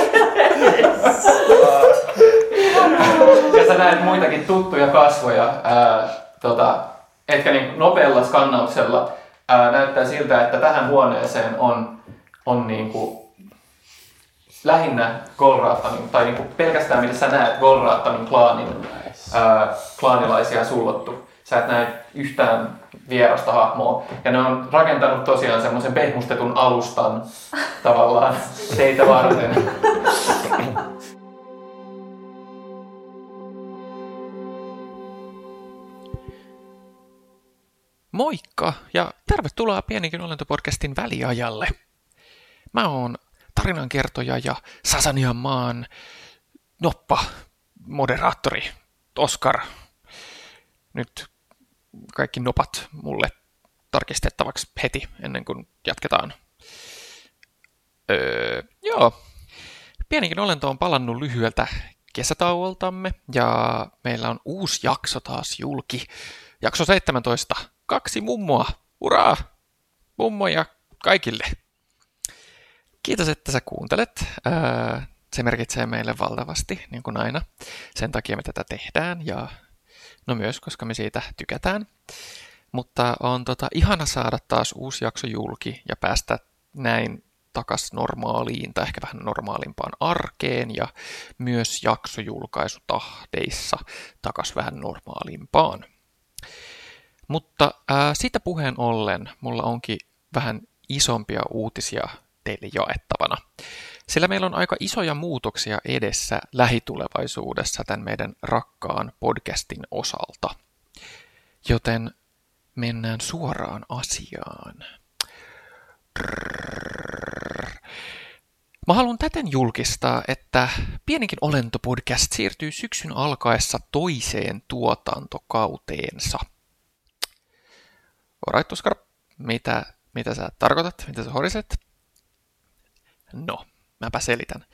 Ja sä näet muitakin tuttuja kasvoja. Ää, tota, etkä niin nopealla skannauksella ää, näyttää siltä, että tähän huoneeseen on, on niinku lähinnä Golraathanin, tai niinku pelkästään mitä sä näet Golraathanin klaanin, nice. ää, klaanilaisia sullottu. Sä et näe yhtään vierasta hahmoa. Ja ne on rakentanut tosiaan semmoisen pehmustetun alustan tavallaan teitä varten. Moikka ja tervetuloa Pieninkin olento-podcastin väliajalle. Mä oon tarinankertoja ja Sasanian maan noppa, moderaattori, Oscar. Nyt kaikki nopat mulle tarkistettavaksi heti ennen kuin jatketaan. Öö, joo. Pieninkin olento on palannut lyhyeltä kesätauoltamme ja meillä on uusi jakso taas julki. Jakso seitsemäntoista. Kaksi mummoa. Uraa! Mummoja kaikille! Kiitos, että sä kuuntelet. Se merkitsee meille valtavasti, niin kuin aina. Sen takia me tätä tehdään ja no myös, koska me siitä tykätään. Mutta on tota, ihana saada taas uusi jakso julki ja päästä näin takaisin normaaliin tai ehkä vähän normaalimpaan arkeen ja myös jaksojulkaisutahdeissa takaisin vähän normaalimpaan. Mutta ää, siitä puheen ollen mulla onkin vähän isompia uutisia teille jaettavana. Sillä meillä on aika isoja muutoksia edessä lähitulevaisuudessa tämän meidän rakkaan podcastin osalta. Joten mennään suoraan asiaan. Mä haluan täten julkistaa, että Pieninkin olento-podcast siirtyy syksyn alkaessa toiseen tuotantokauteensa. Alright, Oscar, mitä, mitä sä tarkoitat? Mitä sä horiset? No, mäpä selitän.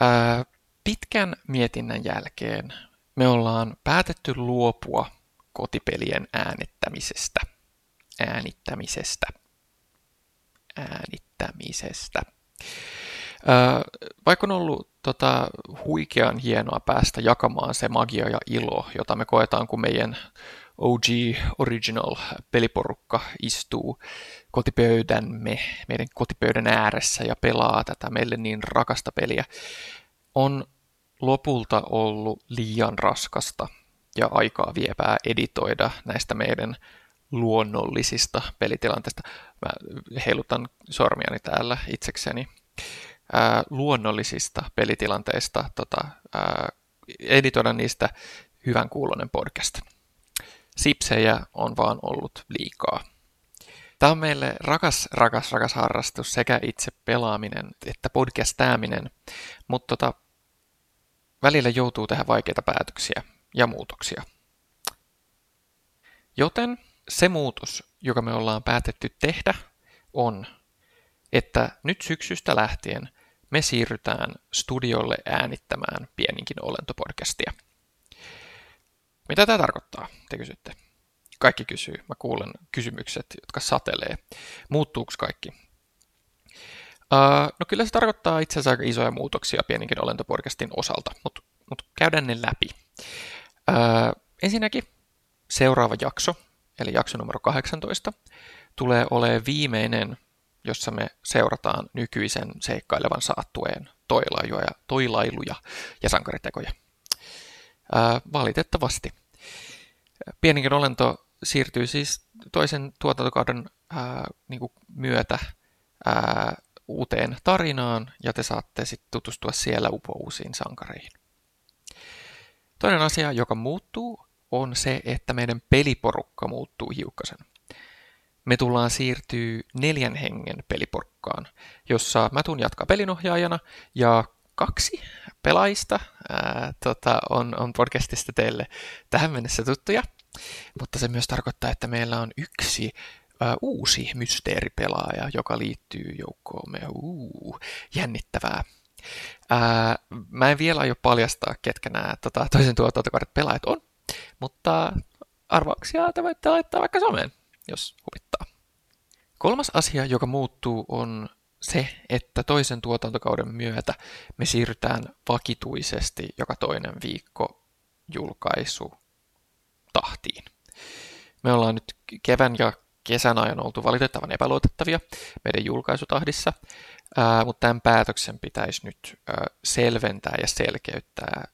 Ää, pitkän mietinnän jälkeen me ollaan päätetty luopua kotipelien äänittämisestä. Äänittämisestä. Äänittämisestä. Ää, vaikka on ollut tota, huikean hienoa päästä jakamaan se magia ja ilo, jota me koetaan, kun meidän O G Original peliporukka istuu kotipöydämme, meidän kotipöydän ääressä ja pelaa tätä meille niin rakasta peliä, on lopulta ollut liian raskasta ja aikaa vievää editoida näistä meidän luonnollisista pelitilanteista. Mä heilutan sormiani täällä itsekseni. Ää, luonnollisista pelitilanteista tota, ää, editoida niistä hyvän kuulonen podcast. Sipsejä on vaan ollut liikaa. Tämä on meille rakas, rakas, rakas harrastus, sekä itse pelaaminen että podcastaaminen, mutta tota, välillä joutuu tehdä vaikeita päätöksiä ja muutoksia. Joten se muutos, joka me ollaan päätetty tehdä, on, että nyt syksystä lähtien me siirrytään studiolle äänittämään Pieninkin olentopodcastia. Mitä tämä tarkoittaa, te kysytte? Kaikki kysyy. Mä kuulen kysymykset, jotka satelee. Muuttuuko kaikki? Uh, no kyllä se tarkoittaa itse asiassa aika isoja muutoksia Pieninkin olentopodcastin osalta, mutta mut käydään ne läpi. Uh, ensinnäkin seuraava jakso, eli jakso numero kahdeksantoista, tulee olemaan viimeinen, jossa me seurataan nykyisen seikkailevan saattueen toilailuja, toilailuja ja sankaritekoja. Ää, valitettavasti. Pieninkin olento siirtyy siis toisen tuotantokauden ää, niin kuin myötä ää, uuteen tarinaan, ja te saatte sitten tutustua siellä upouusiin sankareihin. Toinen asia, joka muuttuu, on se, että meidän peliporukka muuttuu hiukkasen. Me tullaan siirtyy neljän hengen peliporkkaan, jossa mä tuun jatkaa pelinohjaajana ja kaksi pelaajista ää, tota, on, on podcastista teille tähän mennessä tuttuja, mutta se myös tarkoittaa, että meillä on yksi ää, uusi mysteeripelaaja, joka liittyy joukkoomme. Uu, jännittävää. Ää, mä en vielä aio paljastaa, ketkä nämä tota, toisen tuotantokauden pelaajat on, mutta arvauksia te voitte laittaa vaikka someen, jos huvittaa. Kolmas asia, joka muuttuu, on se, että toisen tuotantokauden myötä me siirrytään vakituisesti joka toinen viikko julkaisu tahtiin. Me ollaan nyt kevään ja kesän ajan oltu valitettavan epäluotettavia meidän julkaisutahdissa, ää, mutta tämän päätöksen pitäisi nyt ää, selventää ja selkeyttää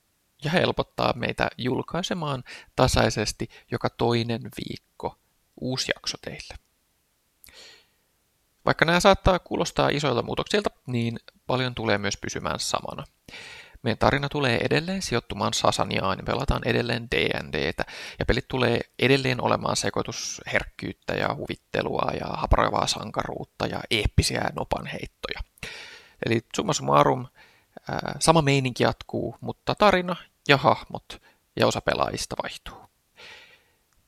ja helpottaa meitä julkaisemaan tasaisesti joka toinen viikko uusi jakso teille. Vaikka nämä saattaa kuulostaa isoilta muutoksilta, niin paljon tulee myös pysymään samana. Meidän tarina tulee edelleen sijoittumaan Sasaniaan, pelataan edelleen D and D:tä, ja pelit tulee edelleen olemaan sekoitusherkkyyttä ja huvittelua ja haparoivaa sankaruutta ja eeppisiä nopanheittoja. Eli summa summarum, sama meininki jatkuu, mutta tarina ja hahmot ja osa pelaajista vaihtuu.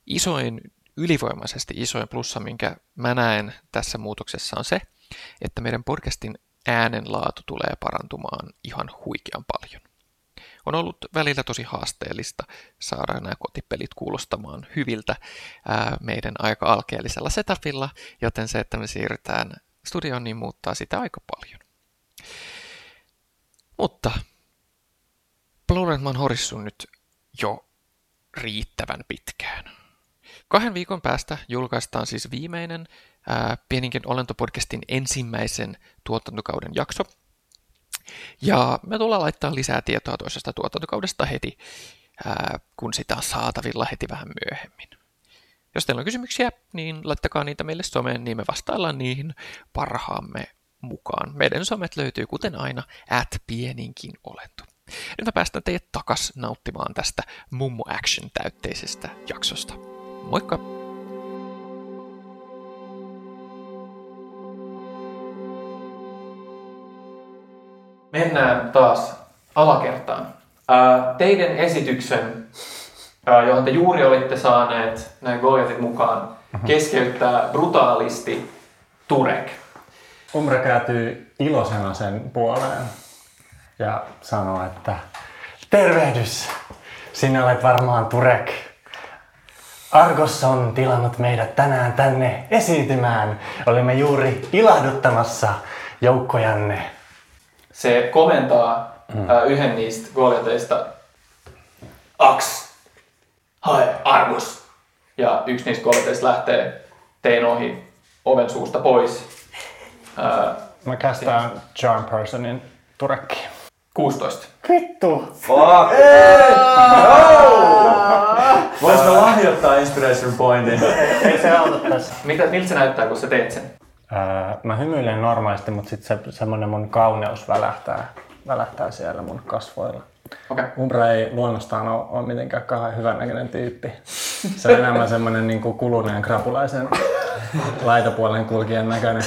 Isoin Ylivoimaisesti isoin plussa, minkä mä näen tässä muutoksessa, on se, että meidän podcastin äänenlaatu tulee parantumaan ihan huikean paljon. On ollut välillä tosi haasteellista saada nämä kotipelit kuulostamaan hyviltä ää, meidän aika alkeellisella setupilla, joten se, että me siirrytään studioon, niin muuttaa sitä aika paljon. Mutta Bluren mä oon horissun nyt jo riittävän pitkään. Kahden viikon päästä julkaistaan siis viimeinen ää, Pieninkin olentopodcastin ensimmäisen tuotantokauden jakso. Ja me tullaan laittaa lisää tietoa toisesta tuotantokaudesta heti, ää, kun sitä on saatavilla heti vähän myöhemmin. Jos teillä on kysymyksiä, niin laittakaa niitä meille someen, niin me vastaillaan niihin parhaamme mukaan. Meidän somet löytyy kuten aina, at Pieninkin olento. Nyt mä päästän teidät takas nauttimaan tästä Mummo Action-täytteisestä jaksosta. Moikka! Mennään taas alakertaan. Teidän esityksen, johon te juuri olitte saaneet näin Goliatit mukaan, keskeyttää brutaalisti Turek. Umbra kääntyy iloisena sen puoleen ja sanoo, että tervehdys! Sinä olet varmaan Turek. Argos on tilannut meidät tänään tänne esiintymään. Olimme juuri ilahduttamassa joukkojanne. Se komentaa mm. ä, yhden niistä Goliateista. Aks! Hae Argos! Ja yksi niistä Goliateista lähtee tein ohi oven suusta pois. Ä, Mä kästään Charm Personin Turekkiin. kuusitoista. Vittu! Fuck! Eee! No! Vois mä lahjoittaa Inspiration Pointin? Ei se auta tässä. Mitä, miltä se näyttää, kun sä teet sen? Öö, mä hymyilen normaalisti, mutta sit se, semmonen mun kauneus välähtää, välähtää siellä mun kasvoilla. Okay. Umbra ei luonnostaan ole, ole mitenkään kauhean hyvännäköinen tyyppi. Se on enemmän semmonen niin kuin kuluneen krapulaisen laitapuolen kulkijan näköinen.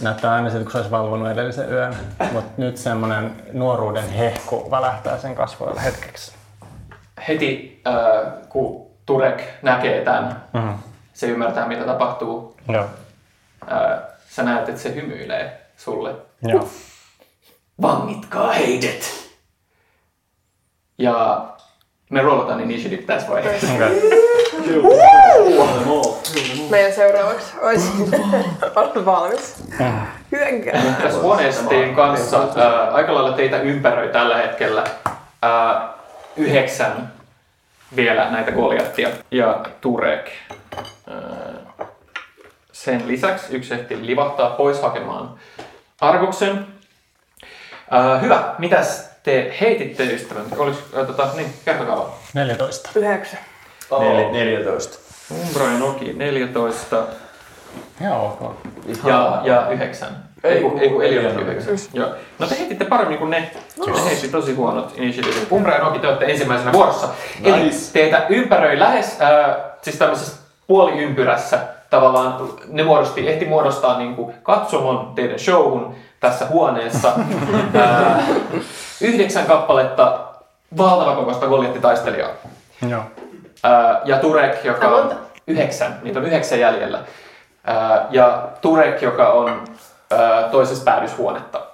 Näyttää aina siltä, kun se olisi valvonut edellisen yön, mutta nyt semmoinen nuoruuden hehku välähtää sen kasvoilla hetkeksi. Heti äh, kun Turek näkee tämän, mm-hmm. se ymmärtää mitä tapahtuu. Joo. Äh, sä näet, että se hymyilee sulle. Joo. Vangitkaa heidät! Ja me rollataan initiative tässä vaiheessa. Okay. Uuu! Meidän seuraavaksi olisi ollut valmis. Hyönkää. Tässä huoneistojen kanssa ää, aika lailla teitä ympäröi tällä hetkellä ää, yhdeksän vielä näitä Goliattia ja Turek. Ää, sen lisäksi yksi ehti livahtaa pois hakemaan Argoksen. Ää, hyvä, mitäs te heititte ystävän? Olis, ää, tota, niin, kertokaa vaan. neljätoista. yhdeksän. Oh. neljätoista. Umbra ja Noki neljätoista. Ja ok. Ja, ja yhdeksän. Ei kun Elion yhdeksän. No te heititte paremmin kuin ne. No. Ne heitti tosi huonot initiatiivit. Umbra ja Noki, te olette ensimmäisenä vuorossa. Nice. Eli teitä ympäröi lähes, äh, siis tämmöisessä puoliympyrässä tavallaan. Ne muodosti, ehti muodostaa niinku katsomon teidän showhun tässä huoneessa. äh, yhdeksän kappaletta valtavakokoista goljettitaistelijaa. Joo. Ja Turek, joka on yhdeksän, niitä on yhdeksän jäljellä. Ja Turek, joka on toisessa päädyshuonetta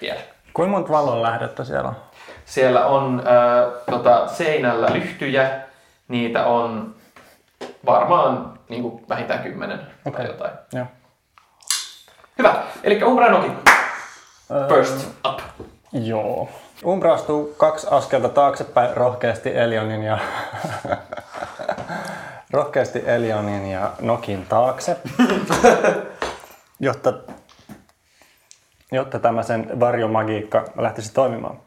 vielä. Kuinka monta valonlähdettä siellä on? Siellä on äh, tota, seinällä lyhtyjä, niitä on varmaan niin kuin vähintään kymmenen okay. tai jotain. Yeah. Hyvä, eli Umbra Noki. First up. Joo. Umbra astuu kaksi askelta taaksepäin rohkeasti Elionin ja rohkeasti Elionin ja Nokin taakse, jotta, jotta tämä sen varjomagiikka lähtisi toimimaan.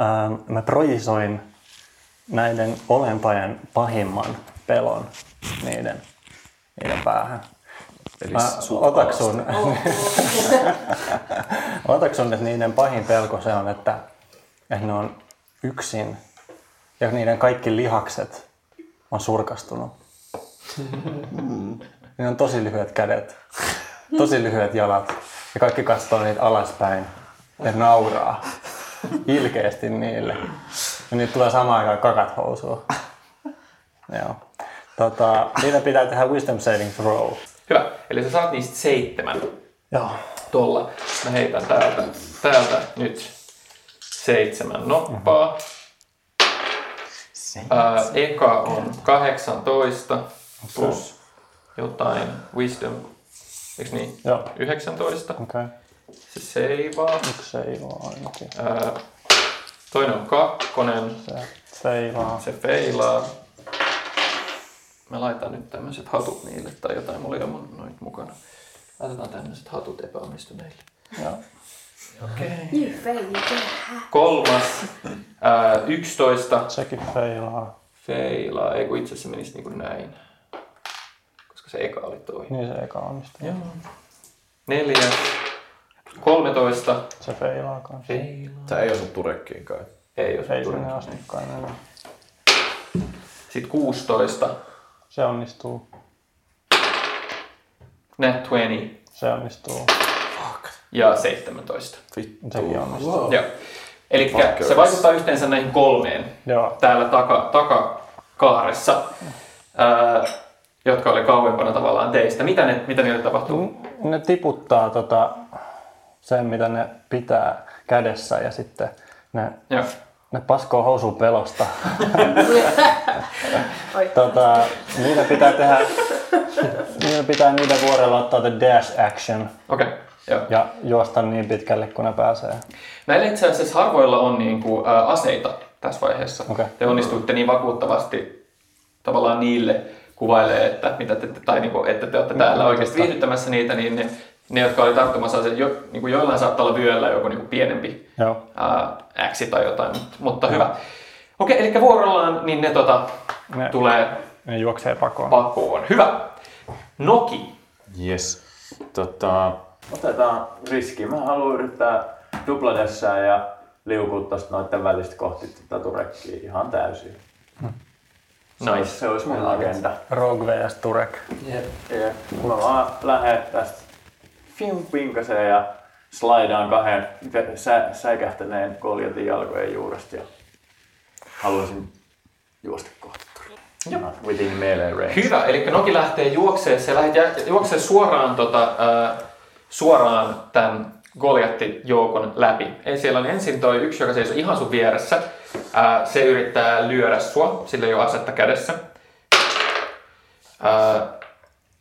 Ähm, mä projisoin näiden olentojen pahimman pelon niiden, niiden päähän. Eli mä otaksun, otaksun, että niiden pahin pelko se on, että, että ne on yksin ja niiden kaikki lihakset on surkastunut. Mm. Niillä on tosi lyhyet kädet, tosi lyhyet jalat ja kaikki katsoo niitä alaspäin ja nauraa ilkeästi niille. Ja niitä tulee samaan aikaan kakat housuun. Joo. Tota, niiden pitää tehdä wisdom saving throw. Hyvä. Eli sä saat niistä seitsemän. Joo. Tuolla. Mä heitän täältä, täältä nyt seitsemän noppaa. Mm-hmm. Ää, eka on kahdeksantoista plus jotain wisdom. Eiks niin? Joo. yhdeksäntoista. Okei. Okay. Se seivaa. Yksi seivaa ainakin. Ää, toinen on kakkonen. Se feilaa. Se feilaa. Mä laitan nyt tämmöiset hatut niille tai jotain, mulla ei ole noita mukana. Laitetaan tämmöiset hatut epäonnistuneille. Okei. Okay. Kolmas, ää, yksitoista. Sekin feilaa. Feilaa, ei kun itse asiassa menisi niinku näin. Koska se eka oli toi. Niin se eka onnistui. Joo. Neljä, kolmetoista. Se feilaa kanssa. Feilaa. Tää ei osu Turekkiin kai. Ei osu Turekkiin asti kai. Sitten kuusitoista. Se onnistuu. Net kaksikymmentä. Se onnistuu. Fuck. Ja seitsemäntoista. Vittu. Sekin onnistuu. Wow. Joo. Elikkä Fuck se vaikuttaa yhteensä näihin kolmeen. Joo. Täällä taka, takakaaressa, ää, jotka oli kauempana tavallaan teistä. Mitä, ne, mitä niille tapahtuu? Ne tiputtaa tota, sen, mitä ne pitää kädessä ja sitten ne... Joo. Ne paskoo housuun pelosta. tota, niitä pitää tehdä, niitä pitää niitä vuorella ottaa the dash action. Okei. Okay. Ja juosta niin pitkälle kun ne pääsee. Näillä itse asiassa harvoilla on niinku, ä, aseita tässä vaiheessa. Okay. Te onnistuitte niin vakuuttavasti tavallaan niille kuvailee, että, mitä te, tai niinku, että te olette täällä oikeasti viihdyttämässä niitä, niin ne ne, jotka oli tarttumassa, se jo, niin kuin jollain saattaa olla vyöllä joku niin kuin pienempi äksi tai jotain, mutta, mutta hyvä. Okei, eli vuorollaan niin ne, tota, ne tulee... Ne juoksee pakoon. Pakoon. Hyvä. Noki. Yes. Tota, otetaan riski. Mä haluan yrittää dupladessään ja liukuttaa noiden välistä kohti tätä Turekkiä ihan täysin. Hmm. Nois. Nice. Se olisi mun agenda. Rogue versus Turek. Jep. Jep. Mä vaan lähden tästä fimppinkaseen ja slaidaan kahden sä- säikähtäneen koljatin jalkojen juuresta. Ja haluaisin juosta kohti. Joo. Within melee range. Hyvä, eli Noki lähtee juokseen. Se lähtee juokseen suoraan, tota, äh, suoraan tämän Goliatti-joukon läpi. Eli siellä on ensin toi yksi, joka seisoo ihan sun vieressä. Äh, se yrittää lyödä sua, sillä ei ole asetta kädessä. Äh,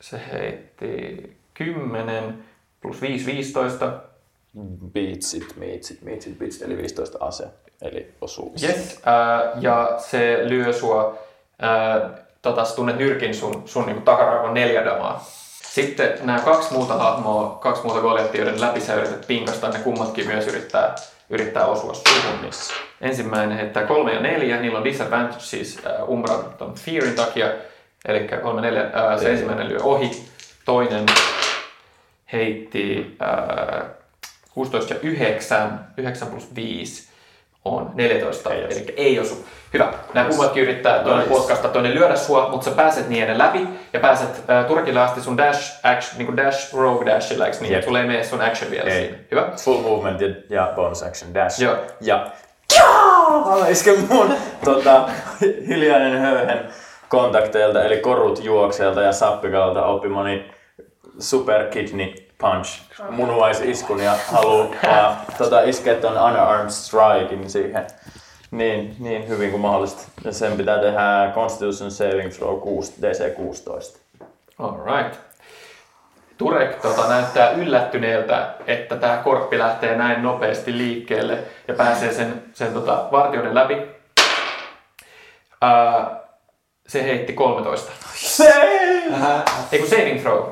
se heitti kymmenen plus viisi, viisitoista. Beats it, beats it, beats it, beats it, eli viisitoista ase, eli osuu. Yes, äh, ja se lyö sua. Öö, tota, sä tunnet nyrkin sun, sun niinku takaraivon neljä damaa. Sitten nämä kaksi muuta hahmoa, kaksi muuta Goliattia, joiden läpi sä yrität pinkastaa, ne kummatkin myös yrittää, yrittää osua suhun. Ensimmäinen heittää kolme ja neljä, niillä on disadvantage, siis uh, Umbra ton fearin takia, eli kolme neljä, uh, se ensimmäinen lyö ohi, toinen heitti uh, kuusitoista ja yhdeksän, yhdeksän plus viisi. On neljätoista, ei eli ei osu. Hyvä. Nämä kummatkin yrittää toinen puoskasta, toinen lyödä sua, mutta sä pääset niiden läpi ja pääset äh, Turkille asti sun dash, action, niin kuin dash, rogue dashilla, eikö niin? Yep. Sulla ei mene sun action vielä ei. Siinä. Hyvä. Full movement ja bonus action dash. Joo. Ja ala iske mun tota, hiljainen höyhen kontakteilta, eli korut juokseelta ja sappikalta oppimoni super kidney punch, munuaisiskun ja haluaa äh, tota, iskeä ton unarmed strikein siihen niin, niin hyvin kuin mahdollista. Ja sen pitää tehdä Constitution Saving Throw D C kuusitoista. Alright. Turek tota, näyttää yllättyneeltä, että tää korppi lähtee näin nopeasti liikkeelle ja pääsee sen, sen tota, vartioiden läpi. Äh, se heitti kolmetoista. Äh, ei kun saving throw.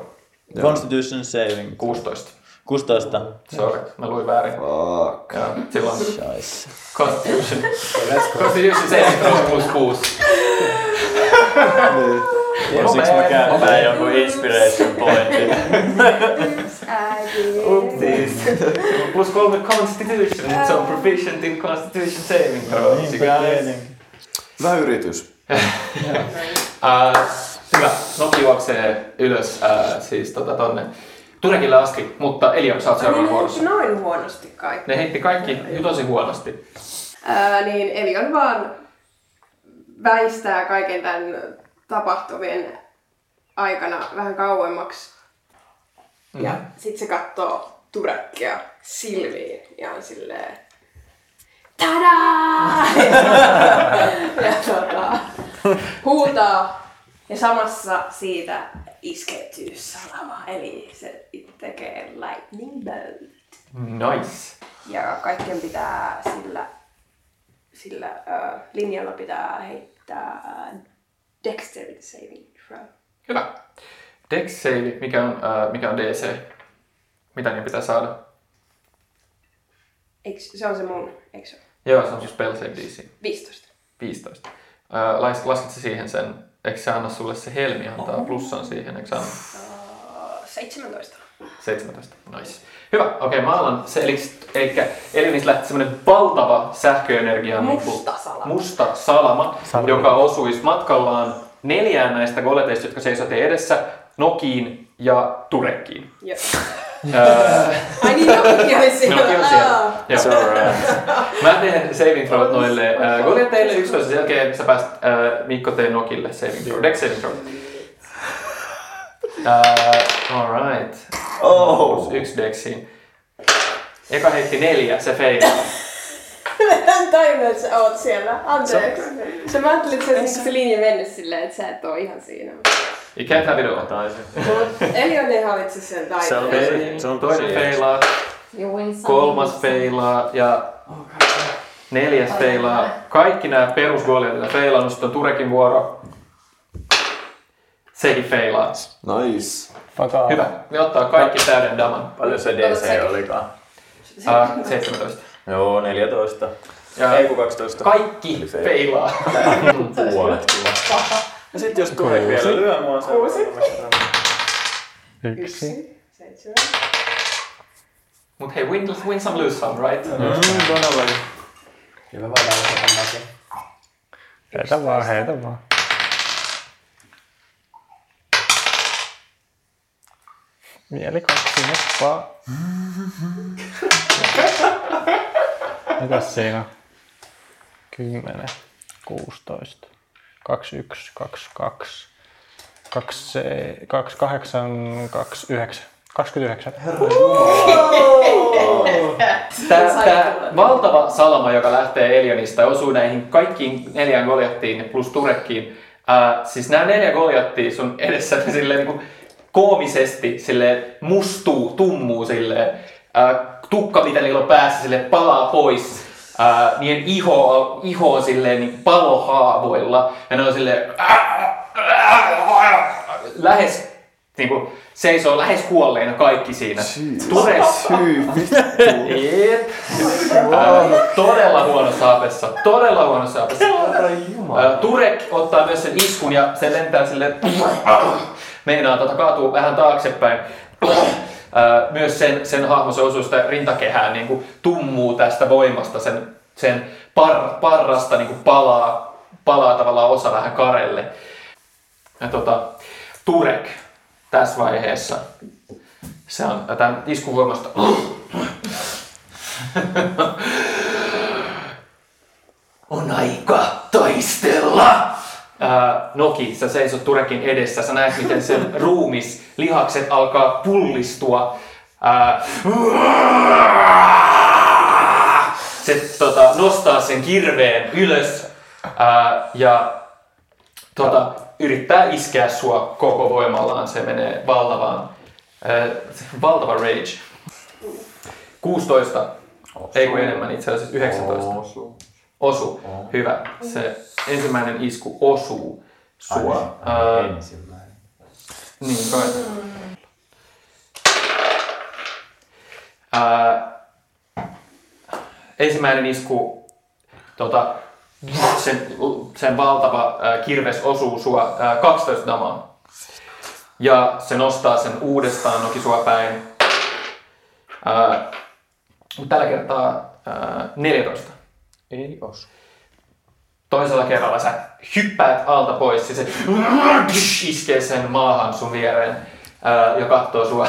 Constitution saving. kuusitoista. kuusitoista. Sorry, mä luin väärin. Fuck. Ja, silloin. Scheisse. Constitution. Constitution saving throw plus kuusi. Ja siksi mä käytän joku inspiration pointin. Uptis. Plus kolme constitution, se on proficient in constitution saving throw. Hyvä yritys. Hyvä, Noki juoksee ylös äh, siis tota tonne Turekille asti, mutta Elion, sä oot seuraavan vuorossa. Ne heitti noin huonosti kaikki. Ne heitti kaikki no, tosi huonosti. Ää, niin Elion vaan väistää kaiken tämän tapahtumien aikana vähän kauemmaksi. Mm-hmm. Ja sit se katsoo Turekia silmiin ja on silleen tadaa! ja tota, huutaa. Ja samassa siitä iskeytyy salama, eli se tekee lightning bolt. Nice. Ja kaikkien pitää sillä, sillä uh, linjalla pitää heittää dexterity saving throw. Hyvä. Dex save, mikä on, uh, mikä on D C? Mitä niitä pitää saada? Eiks, se on se mun, eikö se? Joo, se on sun spell save D C. viisitoista. viisitoista. Uh, las, laskitse siihen sen. Eikö se anna sulle se helmi antaa oh. plussan siihen, eikö se anna? seitsemäntoista. seitsemäntoista, nice. Hyvä, okei, okay, mä alan. Se, eli Elionista lähti semmoinen valtava sähköenergia. Musta salama. Musta salama, salama. Joka osuisi matkallaan neljään näistä goleteista, jotka seisovat edessä, Nokiin ja Turekkiin. Jep. Ai niin, Noki on siellä. Noki on siellä. It's alright. Mä teen saving throwt noille uh, goljateille yksitoista, sen jälkeen sä pääst uh, Miikko tee Nokille saving throw. Dex saving throw. Uh, alright. Oh. Yksi dexiin. Eka heitti neljä, se feilaa. Mä en tajunnut, että sä oot siellä. Anteeksi. Sä mä ajattelin, että se linja mennyt silleen, että sä et oo ihan siinä. You can't have it all. Elion ei hallitse sen taiteen. Se on toinen feilaa, kolmas feilaa ja neljäs feilaa. Kaikki nämä perusgoliatit on feilannut, sitten on Turekin vuoro. Sekin feilaas. Nice. Fakaa. Hyvä. Ne ottaa kaikki Fakaa. täyden daman. Paljon se D C olikaan? Uh, seitsemäntoista. Joo, neljätoista. Ja ei kun kaksitoista. Kaikki feilaa. Puolet kyllä. Ja sit jos Turek vielä lyö mua sen. Kuusi. Yksi. Seitsemän. Mut hei, win, win some, lose some, right? Todellakin. Hyvä vaan lähteä näkee. Heitä vaan, heitä vaan. Mieli kaksi noppaa. Mitäs siinä on? kymmenen, kuusitoista, kaksikymmentäyksi, kaksikymmentäkaksi, kaksikymmentäkahdeksan, kaksikymmentäyhdeksän. kaksikymmentäyhdeksän. Herra Jumala. Tämä valtava salama, joka lähtee Elionista, osuu näihin kaikkiin neljään Goliattiin plus Turekkiin. Äh, siis nämä neljä Goliattia sun edessä silleen niin kuin koomisesti silleen mustuu, tummuu silleen. Äh, tukka, mitä niillä on päässä, silleen palaa pois. Äh, niiden iho, iho on silleen niin palohaavoilla. Ja ne on silleen lähes niin kuin, seisoo lähes kuolleina kaikki siinä. Tureks. Jep. Todella huonossa hapessa. Todella huonossa hapessa. Turek ottaa myös sen iskun ja se lentää silleen. Meinaa tota kaatuu vähän taaksepäin. Myös sen, sen hahmo, se osuu sitä rintakehää, niin kuin tummuu tästä voimasta. Sen, sen par, parrasta niin kuin palaa, palaa tavallaan osa vähän karelle. Ja tota, Turek. Tässä vaiheessa se on tämän iskun voimasta. On aika taistella! Ää, Noki, sä seisot Turekin edessä. Sä näet, miten sen ruumis, lihakset alkaa pullistua. Ää, se tota, nostaa sen kirveen ylös ää, ja tota, yrittää iskeä sua koko voimallaan. Se menee valtavaan, äh, valtava rage. kuusitoista, osu. Ei kun enemmän, itse asiassa yhdeksäntoista. Osu. Osu, osu. Hyvä. Se ensimmäinen isku osuu sua. Aine, aine, äh, ensimmäinen. Niin kai. Äh, ensimmäinen isku tota, Sen, sen valtava äh, kirves osuu sua äh, kaksitoista damaa. Ja se nostaa sen uudestaan Noki sua päin. Äh, tällä kertaa äh, neljätoista. Ei osu. Toisella kerralla sä hyppäät alta pois ja se iskee sen maahan sun viereen äh, ja katsoo sua.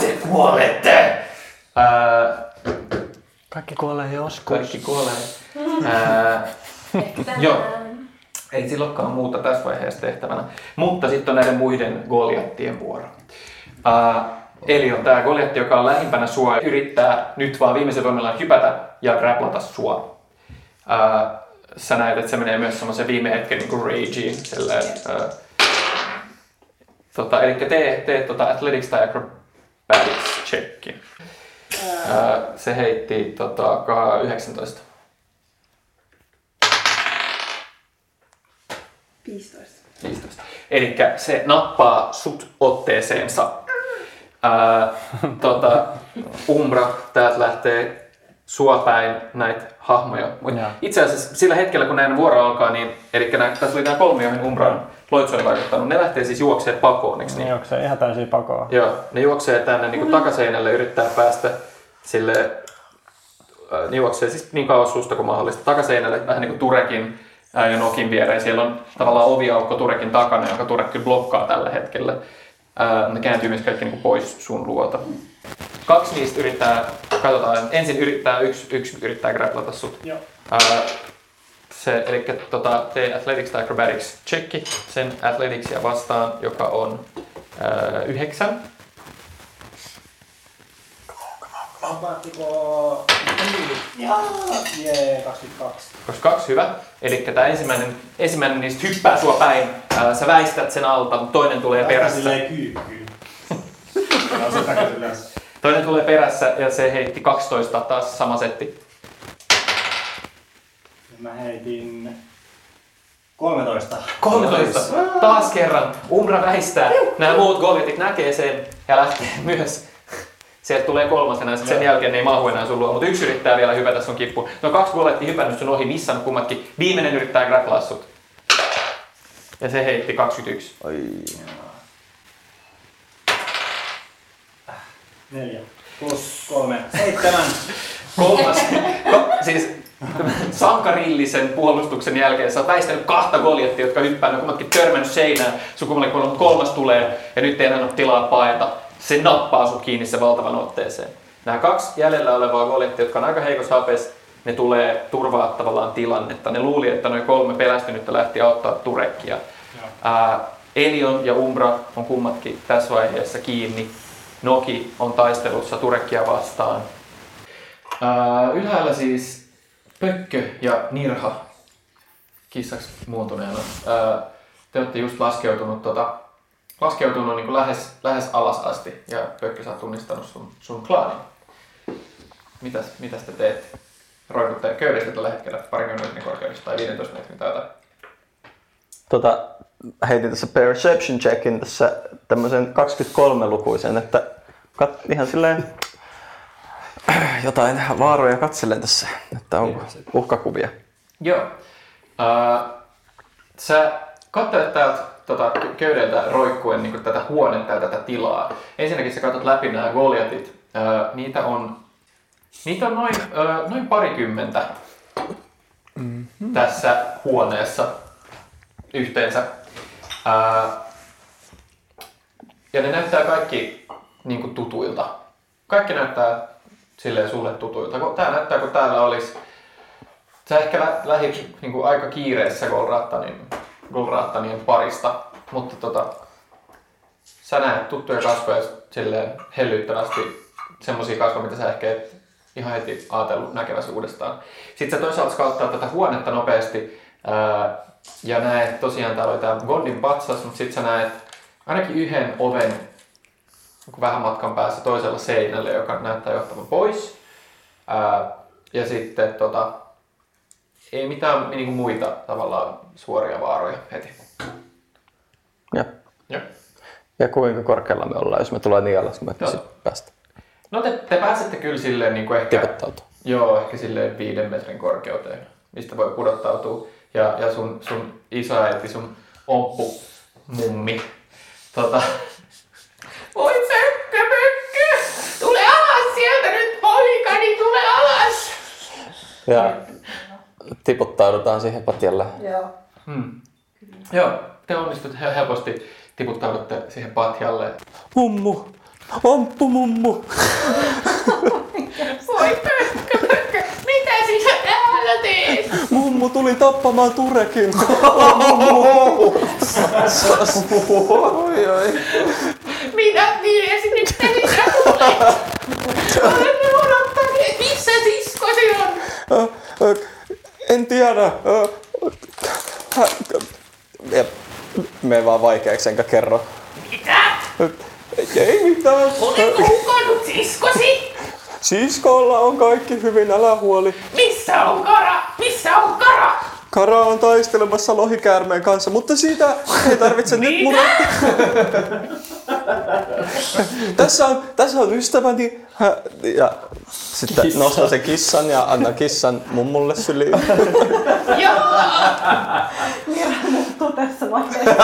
Te kuolette! Äh, Kaikki kuolee joskus. Kaikki kuolee. Ää, joo. Ei sillä olekaan muuta tässä vaiheessa tehtävänä. Mutta sitten on näiden muiden Goliattien vuoro. Ää, eli on tämä Goliatti, joka on lähimpänä sua, yrittää nyt vaan viimeisen voimallaan hypätä ja graplata sua. Ää, sä näet, että se menee myös semmoisen viime hetken niin kuin rageen. Tota, eli tee, tee tota athletics tai acrobatics checkin. Se heitti tota, yhdeksäntoista. viisitoista. viisitoista. Elikkä se nappaa sut otteeseensa. Ää, tota, Umbra, täältä lähtee sua päin näitä hahmoja. Itse asiassa sillä hetkellä kun näin vuoro alkaa, niin elikkä nää, tässä oli nämä kolme, joihin Umbran loitsu oli vaikuttanut. Ne lähtee siis juoksee pakoon, eikö niin? Ne juoksee ihan täysin pakoon. Joo, ne juoksee tänne niin kuin takaseinälle, yrittää päästä sille äh, juoksee siis niin kauas susta kuin mahdollista takaseinälle, vähän niin kuin Turekin äh, ja Nokin viereen. Siellä on tavallaan oviaukko Turekin takana, jonka Turek kyllä blokkaa tällä hetkellä. Äh, ne kääntyy myös kaikki niin kuin pois sun luota. Kaksi niistä yrittää, katsotaan, ensin yrittää, yksi, yksi yrittää grapplata sut. Joo. Äh, se, elikkä tota, tee athletics tai acrobatics checki sen athleticsia vastaan, joka on äh, yhdeksän. Vaatiko... Jaa! Jee, kaksikymmentäkaksi. kaksikymmentäkaksi, hyvä. Elikkä tää ensimmäinen, ensimmäinen niistä hyppää sua päin. Ää, sä väistät sen alta, mutta toinen tulee perässä. Toinen tulee perässä ja se heitti kaksitoista, taas sama setti. Mä heitin kolmetoista. kolmetoista. kolmetoista. Taas kerran Umbra väistää. Nämä muut gollitit näkee sen ja lähtee myös. Sieltä tulee kolmasena ja sen jälkeen ne ei maahu enää sun luo, mutta yksi yrittää vielä hypätä sun kippuun. No kaksi gollettia hypännyt sun ohi, missä on kummatkin. Viimeinen yrittää grapplaa sut. Ja se heitti kaksikymmentäyksi. Ai. Neljä. Plus kolme. Seitsemän. Kolmas. No, siis sankarillisen puolustuksen jälkeen sä oot väistänyt kahta goljettia, jotka hyppää, ne kummatkin törmännyt seinään. Sun kummalle puolelle, mutta kolmas tulee ja nyt ei enää ole tilaa paeta. Se nappaa sun kiinni se valtavan otteeseen. Nämä kaksi jäljellä olevaa goljettia, jotka on aika heikossa hapeessa, ne tulee turvaa tavallaan tilannetta. Ne luuli, että noin kolme pelästynyttä lähti auttaa Turekia. Ää, Elion ja Umbra on kummatkin tässä vaiheessa kiinni. Noki on taistelussa Turekia vastaan. Ää, ylhäällä siis Pökkö ja Nirha kissaksi muuntuneena. Ää, te olette just laskeutunut tota, laskeutunut niin kuin lähes, lähes alas asti ja Pökkö sä oot tunnistanut sun, sun klaanin. Mitäs, mitäs te teette? Roikutte köydestä tällä hetkellä parikymmentä metrin korkeudesta tai viisitoista metrin tai jotain. Tota, heitin tässä perception checkin tässä tämmöisen kaksikymmentäkolme-lukuisen, että kat- ihan silleen jotain vaaroja katselen tässä, että onko uhkakuvia. Joo. Äh, sä katselet täältä tota, köydeltä roikkuen niin tätä huonetta ja tätä tilaa. Ensinnäkin sä katsot läpi nämä goljatit. Äh, niitä on Niitä on noin, öö, noin parikymmentä mm-hmm. tässä huoneessa yhteensä. Öö, ja ne näyttää kaikki niin kuin tutuilta. Kaikki näyttää silleen sulle tutuilta. Tää näyttää, kun täällä olisi... Sä ehkä lä- lähit niin kuin aika kiireessä Golrattanin parista, mutta tota, sä näet tuttuja kasvoja silleen hellyyttävästi. Semmoisia kasvoja, mitä sä ehkä et ihan heti ajatellut näkeväsi uudestaan. Sitten sä toisaalta skauttaa tätä huonetta nopeasti ää, ja näet tosiaan täällä oli tää Gondin patsas, mutta sit sä näet ainakin yhden oven vähän matkan päässä toisella seinällä, joka näyttää johtavan pois. Ää, ja sitten tota, ei mitään niinku muita tavallaan suoria vaaroja heti. Ja, ja. ja kuinka korkealla me ollaan, jos me tullaan niin alas, me no. päästä. No te, te pääsette kyllä silleen niin kuin ehkä, joo, ehkä silleen viiden metrin korkeuteen, mistä voi pudottautua. Ja, ja sun, sun isoäiti, sun omppu, mummi. Tota... Voi Pökkö, Pökkö! Tule alas sieltä nyt poikani, tule alas! Ja tiputtaudutaan siihen patjalle. Joo. Hmm. Joo, te onnistutte helposti, tiputtaudutte siihen patjalle. Mummu! Omppu mummu! Voi Pökkö, Pökkö! Mitä sinä täällä teet? Mummu tuli tappamaan Turekin! Oi oi! Minä tiesi nyt sinä tulet! Olemme odottaneet! Missä siskosi on? En tiedä. Mene vaan vaikeaksi enkä kerro. Mitä? Ei mitään. Oletko hukannut siskosi? Siskolla on kaikki hyvin, älä huoli. Missä on Kara? Missä on Kara? Kara on taistelemassa lohikäärmeen kanssa, mutta siitä ei tarvitse nyt murehtia. tässä, on, tässä on ystäväni. Ja sitten Kissa. Nostan sen kissan ja annan kissan mummulle syliin. Joo! Mira muuttuu tässä vaiheessa.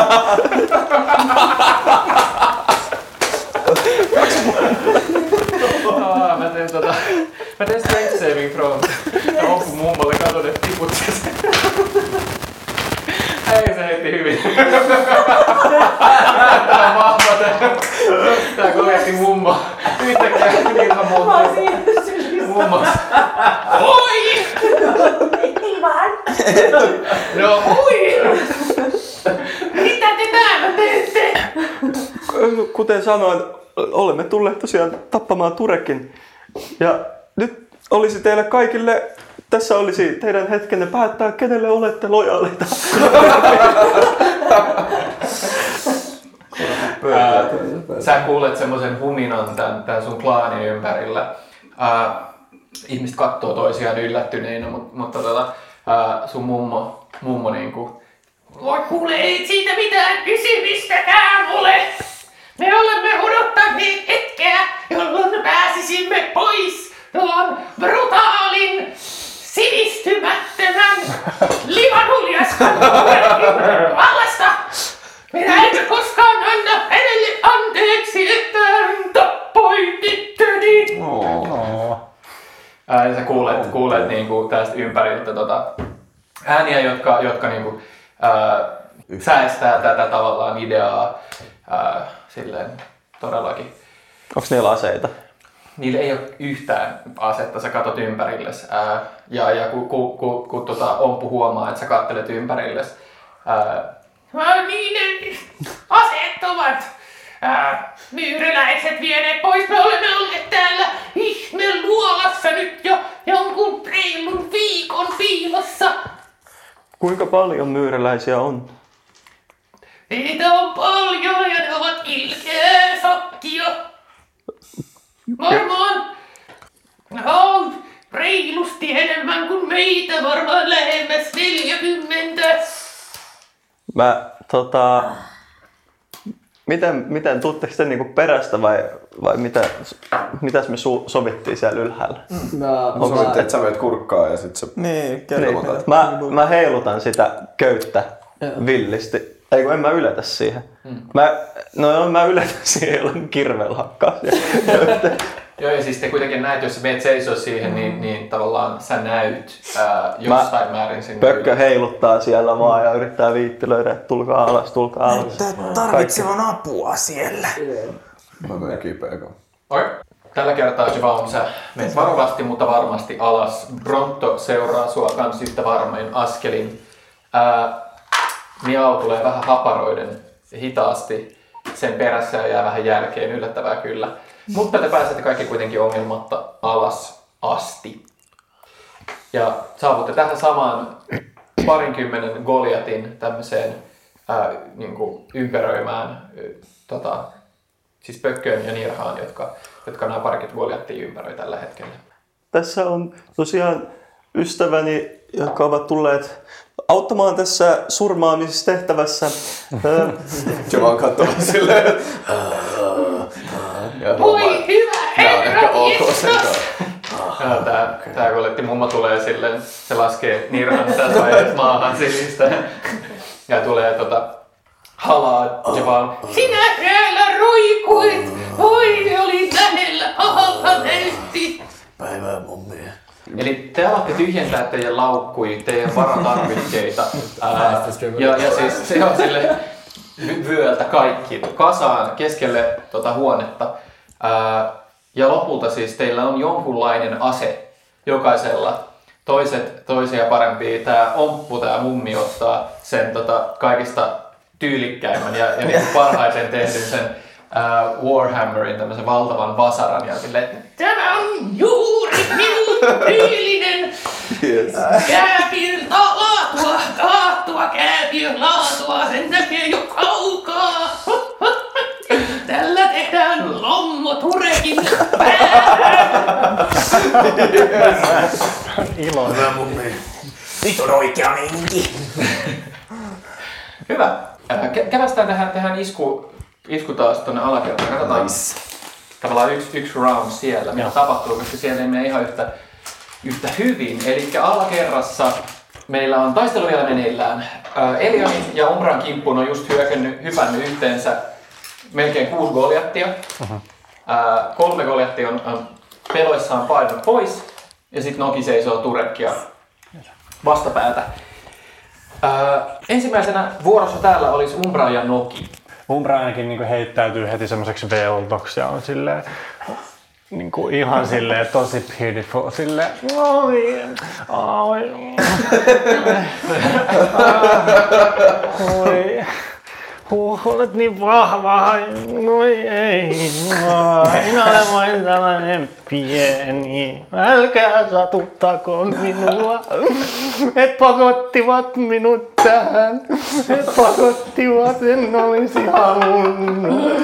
Ah, mä teen tota... Mä teen strength saving thrown. Yes. Onko mummolle katon, että tiputsi sen? Ei, se heitti hyvin. Tää on vahva tää. Tää koletti mummo. Yhtäkkiä Nirha muuttuu. Mummos. Oi! Ei vaan. No, oi! Mitä te täällä teette? Kuten sanoin, olemme tulleet tosiaan tappamaan Turekin. Ja nyt olisi teille kaikille, tässä olisi teidän hetkenne päättää, kenelle olette lojaaleita. Ää, sä kuulet semmoisen huminan tämän, tämän sun klaanin ympärillä. Ää, ihmiset kattoo toisiaan yllättyneinä, mutta, mutta tota, ää, sun mummo, mummo niinku Voi kuule, ei siitä mitään kysymystäkään ole. Me olemme odottaneet hetkeä, jolloin pääsisimme pois tuon brutaalin, sivistymättömän livanhuljaskan vallasta. Minä en koskaan anna hänelle anteeksi, että hän tappoi tyttöni. Sä kuulet, kuulet niinku tästä ympäriltä tota, ääniä, jotka, jotka niinku, ää, säästää tätä tavallaan ideaa ää, silleen todellakin. Onko niillä aseita? Niillä ei ole yhtään asetta, sä katot ympärilles ää, ja, ja kun ku, ku, ku, tota, ompu huomaa, että sä kattelet ympärilles. Ää, no niin, aseet ovat ää, myyryläiset vieneet pois. Me olemme olleet täällä ihme luolassa nyt jo jonkun reilun viikon piilossa. Kuinka paljon myyryläisiä on? Niitä on paljon ja ne ovat ilkeä sokkio. Varmaan on reilusti enemmän kuin meitä, varmaan lähemmäs neljäkymmentä. Mä tota... Miten, miten tuutteko te niinku perästä vai, vai mitä, mitäs me su, sovittiin siellä ylhäällä? Mä, Onko mä, sit, et sä menet kurkkaa ja sit sä... Niin, mä, mä heilutan sitä köyttä villisti. Ei kun en mä yletä siihen. Mm. Mä, no mä yletän siihen jollain kirveellä hakkaa. Joo, ja siis te kuitenkin näet, jos sä menet seisoo siihen, niin, niin tavallaan sä näyt ää, jostain mä määrin sinne. Pökkö yli heiluttaa siellä vaan mm. ja yrittää viittilöidä, että tulkaa alas, tulkaa alas. Näyttää tarvitsevan apua siellä. Mä menen kipeäkään. Okei. Tällä kertaa Giovanni, sä menet varovasti, mutta varmasti alas. Bronto seuraa sua kans yhtä varmoin askelin. Ää, Miao tulee vähän haparoiden hitaasti sen perässä ja jää vähän jälkeen, yllättävää kyllä. Mutta te pääsette kaikki kuitenkin ongelmatta alas asti. Ja saavutte tähän samaan parinkymmenen Goliatin tämmöiseen ää, niinku ympäröimään tota, siis Pökköön ja Nirhaan, jotka, jotka nämä parikit Goliattia ympäröi tällä hetkellä. Tässä on tosiaan ystäväni, jotka ovat tulleet auttamaan tässä surmaamisessa tehtävässä. Se vaan katsoo silleen. Voi hyvä herra, Jeesus! Tää koletti mummo tulee silleen, se laskee Nirhan tässä vaiheessa maahan silistä. Ja tulee tota halaa ja vaan... Sinä täällä roikuit! Voi, oli lähellä ahalta tehti! Päivää mummia. Eli te alatte tyhjentää teidän laukkuja, teidän varatarvikkeita. Ää, ja, ja siis se on sille vyöltä kaikki kasaan keskelle tuota huonetta. Ää, ja lopulta siis teillä on jonkunlainen ase jokaisella. Toiset toisia parempia. Tää omppu, tää mummi ottaa sen tota, kaikista tyylikkäimmän ja, ja niin parhaiten tehdyn sen ää, Warhammerin, tämmöisen valtavan vasaran. Ja sille, tämä on juuri minun! Tyylinen yes. Kääpiön laatua, laatua, kääpiön laatua, sen näkee jo kaukaa. Tällä tehdään lommo Turekin päähän. Ilo. Hyvä mummi. Nyt on oikea meininki. Hyvä. Kä- kävästään tähän, tähän isku, isku taas tuonne alakertaan. Katsotaan nice. Tavallaan yksi, yksi round siellä, mitä tapahtuu, koska siellä ei mene ihan yhtä... yhtä hyvin. Elikkä alakerrassa meillä on taistelu vielä meneillään. Ää, Elionin ja Umbran kimppuun on just hyökännyt, hypännyt yhteensä melkein kuusi Goliattia. Uh-huh. Ää, kolme Goliattia on ä, peloissaan painut pois ja sit Noki seisoo Turekia vastapäätä. Ää, ensimmäisenä vuorossa täällä olisi Umbra ja Noki. Umbra ainakin niinku heittäytyy heti semmoiseksi veltoksi ja on silleen... Niin kuin ihan silleen tosi beautiful, silleen oi, oi, oi, huh, olet niin vahva, oi ei, minä olen vain tällainen pieni, älkää satuttakoon minua, he pakottivat minut tähän, he pakottivat, en olisi halunnut.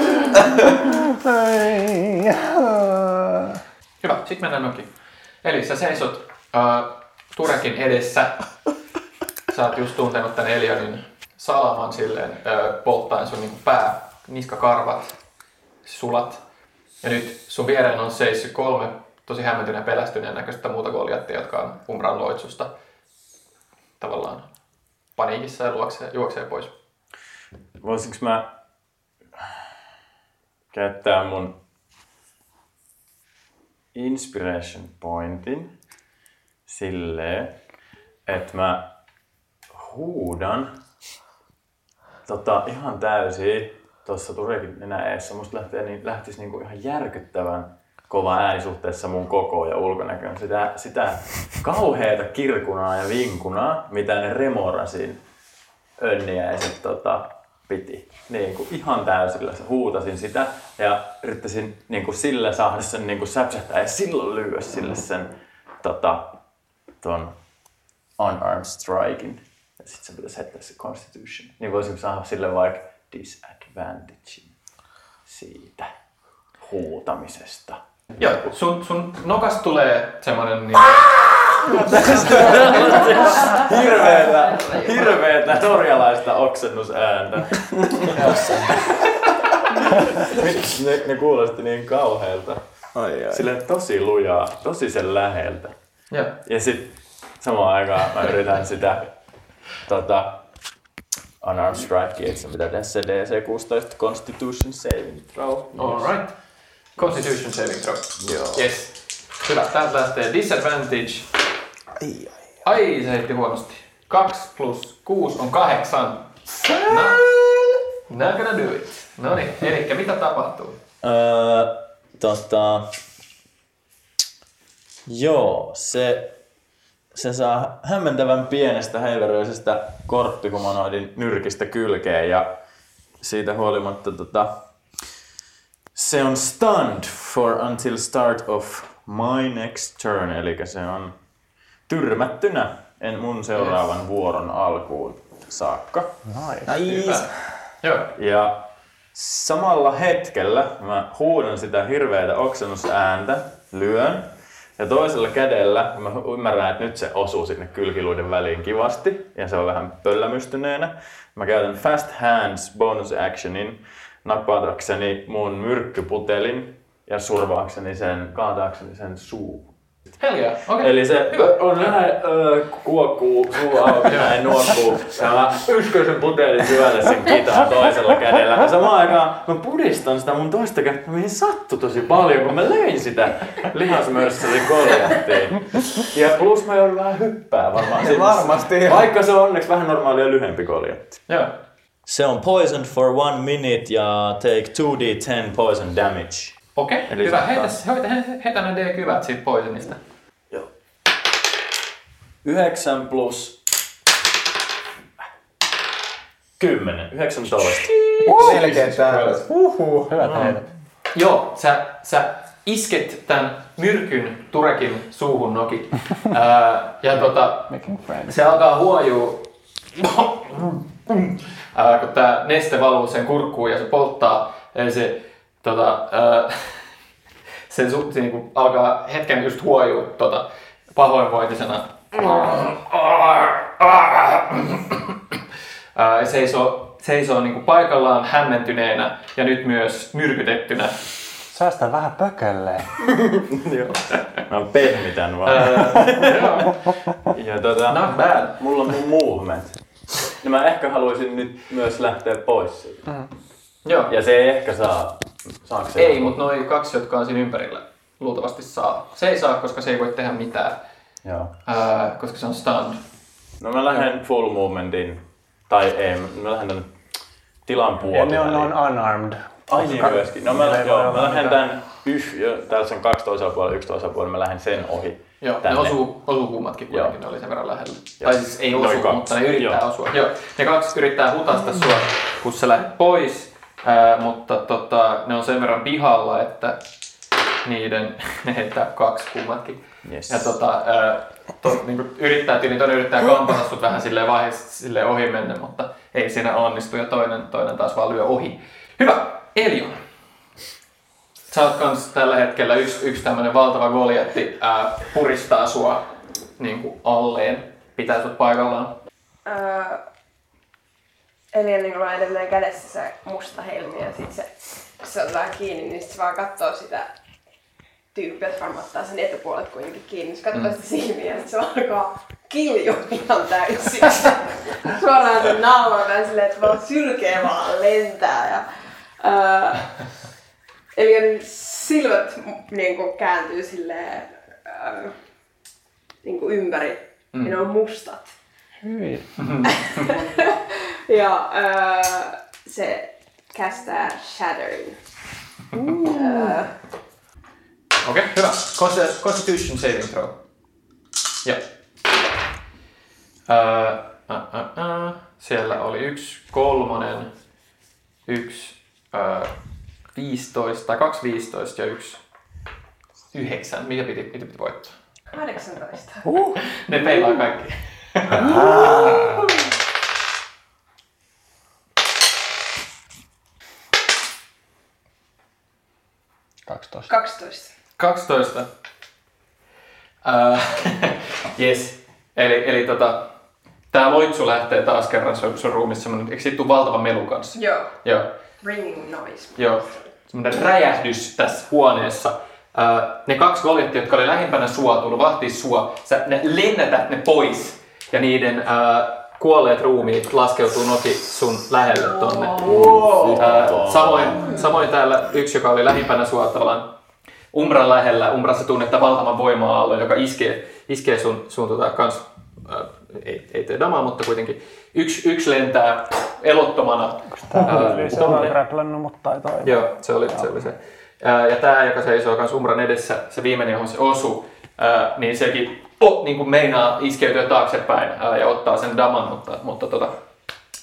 Hyvä, sit mennään Nokiin. Eli sä seisot uh, Turekin edessä. Sä oot just tuntenut tän Elionin salaman silleen polttaen sun niin pää, niskakarvat, sulat. Ja nyt sun viereen on seissyt kolme tosi hämmentyneen ja pelästyneen näköistä muuta Goliattia, jotka on Umbran loitsusta tavallaan paniikissa ja luoksee, juoksee pois. Voisinko mä käyttää mun inspiration pointin silleen, että mä huudan tota, ihan täysin tuossa Turekin nenä eessä. Musta lähtee, niin, lähtisi niinku ihan järkyttävän kova ääni suhteessa mun kokoon ja ulkonäköön. Sitä, sitä kauheata kirkunaa ja vinkunaa, mitä ne remorasin önniäiset tota, piti. Niinku ihan täysillä huutasin sitä ja yrittäisin niinku sillä saada sen niinku säpsähtää ja silloin lyö sille sen tota, ton unarmed strikein. Ja sit se pitäisi heittää se constitution. Niin voisinko saada sille vaikka disadvantagein siitä huutamisesta. Joo, sun, sun nokas tulee semmonen niin... hirveetä, hirveetä norjalaista oksennusääntä. ne, ne kuulosti niin kauheelta. Ai ai. Silleen tosi lujaa, tosi sen läheltä. Joo. Ja sit samaan aikaan mä yritän sitä tota, unarmed strike, eikö se mitä tässä D C kuusitoista Constitution saving throw. Alright. Constitution saving throw. Joo. Yes. Hyvä. Täältä lähtee disadvantage. Ai, ai, ai. Ai, se heitti huonosti. kaksi plus kuusi on kahdeksan. No. Now gonna do it. Noniin. Elikkä mitä tapahtuu? Öö, tota... Joo, se... Se saa hämmentävän pienestä heiveröisestä korttikumanoidin nyrkistä kylkeen ja siitä huolimatta tota, se on stunned for until start of my next turn, eli se on tyrmättynä en mun seuraavan yes. vuoron alkuun saakka. Nice. Ja samalla hetkellä mä huudan sitä hirveätä oksennusääntä, lyön. Ja toisella kädellä mä ymmärrän, että nyt se osuu sinne kylkiluiden väliin kivasti ja se on vähän pöllämystyneenä. Mä käytän Fast Hands bonus actionin nappaatakseni mun myrkkyputelin ja survaakseni sen, kaataakseni sen suuhun. Helja, okei. Okay. Eli se on näin öö, kuokkuu, suu auki, näin nuokkuu ja mä yskyisen putelin syölle sen kitaan toisella kädellä. Ja samaan aikaan mä pudistan sitä mun toista kättä, mihin sattui tosi paljon, kun mä löin sitä lihasmörssärin Goliattiin. Ja plus mä joudun vähän hyppää varmaan sinne. Varmasti. Vaikka se on onneksi vähän normaalia lyhyempi Goliatti. Joo. Se on poisoned for one minute ja take two d ten poison damage. Okei, okay, hyvä. Heitä, heitä ne D-kyvät siitä poisonista. Joo. yhdeksän plus kymmenen, yhdeksäntoista. Selkeä täällä. Uhuh. Hyvät no. heidät. Joo, sä, sä isket tän myrkyn Turekin suuhun, Noki. Ää, ja tota, se alkaa huojuu, ää, kun tää neste valuu sen kurkkuun ja se polttaa. Eli se... Tota, äh, sen suhti niinku alkaa hetken just huojuu tota, pahoinvointisena. Äh, seisoo seisoo niinku paikallaan hämmentyneenä ja nyt myös myrkytettynä. Säästän vähän pökölleen. Joo. Mä pehmitän vaan. Ja tota, not bad. Mulla on mun movement. Ja mä ehkä haluaisin nyt myös lähteä pois siitä. Mm. Joo. Ja se ei ehkä saa. Saanko se? Ei, mutta noi kaksi, jotka on siinä ympärillä, luultavasti saa. Se ei saa, koska se ei voi tehdä mitään. Joo. Ää, koska se on stand. No mä lähden full movementin. Tai ei, mä lähden tän tilan puolelle. Ja ne on, on unarmed. Ai niin myöskin. No mä, joo, joo, mä lähden tän yh, täällä on kaksi toisella puolella, yksi toisella puolella, mä lähden sen ohi. Joo, tänne. Ne osuu, osuu kummatkin kuitenkin, ne oli sen verran lähellä. Joo. Tai siis ei osu, no, mutta ne yrittää joo. osua. Joo, ne kaksi yrittää hutasta sua, kun sä lähdet pois. Ää, mutta tota, ne on sen verran pihalla, että niiden ne heittää kaksi kummatkin. Yes. Ja tota, ää, to, niinku, yrittää, tyyli toinen yrittää kampata sut vähän silleen vaiheessa silleen ohi mennä, mutta ei siinä onnistu ja toinen, toinen taas vaan lyö ohi. Hyvä! Elion! Sä oot kans tällä hetkellä yksi yks tämmönen valtava Goliatti ää, puristaa sua niinku, alleen, pitää sut paikallaan. Ää, Eli Elialla on edelleen kädessä se musta helmi ja sit se, kun se otetaan kiinni, niin sit se vaan kattoo sitä tyyppiä, että varmaan ottaa sen etupuolet kuitenkin kiinni. Se kattoo mm. sitä silmiä ja sit se alkaa kiljua ihan täysin. Suoraan sen naulan päin silleen, että vaan sylkeä vaan lentää. Ja, öö, Elion silmät niinku kääntyy silleen öö, niinku ympäri mm. ja ne on mustat. Hyvin. Ja öö, se kästää Shattering. Uh. Öö. Okei, okay, hyvä. Constitution saving throw. Joo. Öö, äh, äh, äh. Siellä oli yksi kolmonen, yksi öö, viisitoista, tai kaksi viisitoista ja yksi yhdeksän. Mikä piti, piti, piti voittaa? kahdeksantoista. Uh. Ne peilaa kaikki. Uh. kaksitoista. kaksitoista. kaksitoista. Uh, yes. Eli, eli tota, tää loitsu lähtee taas kerran sun, sun ruumissa semmonen, eikö siitä tuu valtava melu kanssa? Joo. Joo. Ringing noise. Joo. Semmonen räjähdys tässä huoneessa. Uh, ne kaksi goljettia, jotka oli lähimpänä sua, tullut vahtii sua, sä ne lennätät ne pois. Ja niiden uh, kuolleet ruumiit laskeutuu Noki sun lähelle tonne. Wow. Uh, samoin, samoin täällä yksi, joka oli lähimpänä sua tavallaan Umbran lähellä. Umbrassa tunnetta valtavan voima-aallon, joka iskee, iskee sun, sun tota, kans, äh, ei, ei tee damaa, mutta kuitenkin. Yksi, yksi lentää elottomana. Äh, se on räplännyt, mutta ei toimi. Joo, se oli se. Oli se. Äh, ja tää, joka seisoo kans Umbran edessä, se viimeinen, johon se osuu, äh, niin sekin oh, niin kuin meinaa iskeytyä taaksepäin äh, ja ottaa sen daman, mutta, mutta tota,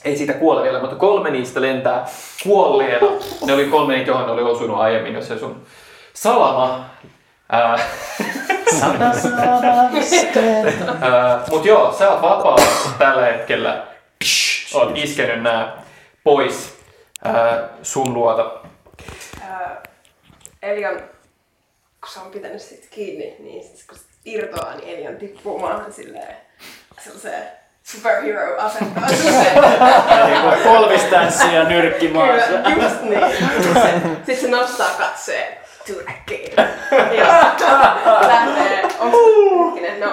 ei siitä kuole vielä. Mutta kolme niistä lentää kuolleena. Ne oli kolme niitä, johon ne oli osunut aiemmin, jos se sun salama. Äh. Sata äh, mut joo, sä oot vapaa tällä hetkellä. Psh, oot iskenyt nää pois äh, sun luota. Äh, Elion, kun se on pitänyt sit kiinni, niin sit kun irtoaa, niin Elion tippuu maahan silleen sellaiseen superhero-asentoon. Polvistanssia nyrkkimaassa. Kyllä, just niin. Sit se nostaa katseen. Turekkiin. Ja lähtee. Onko se no,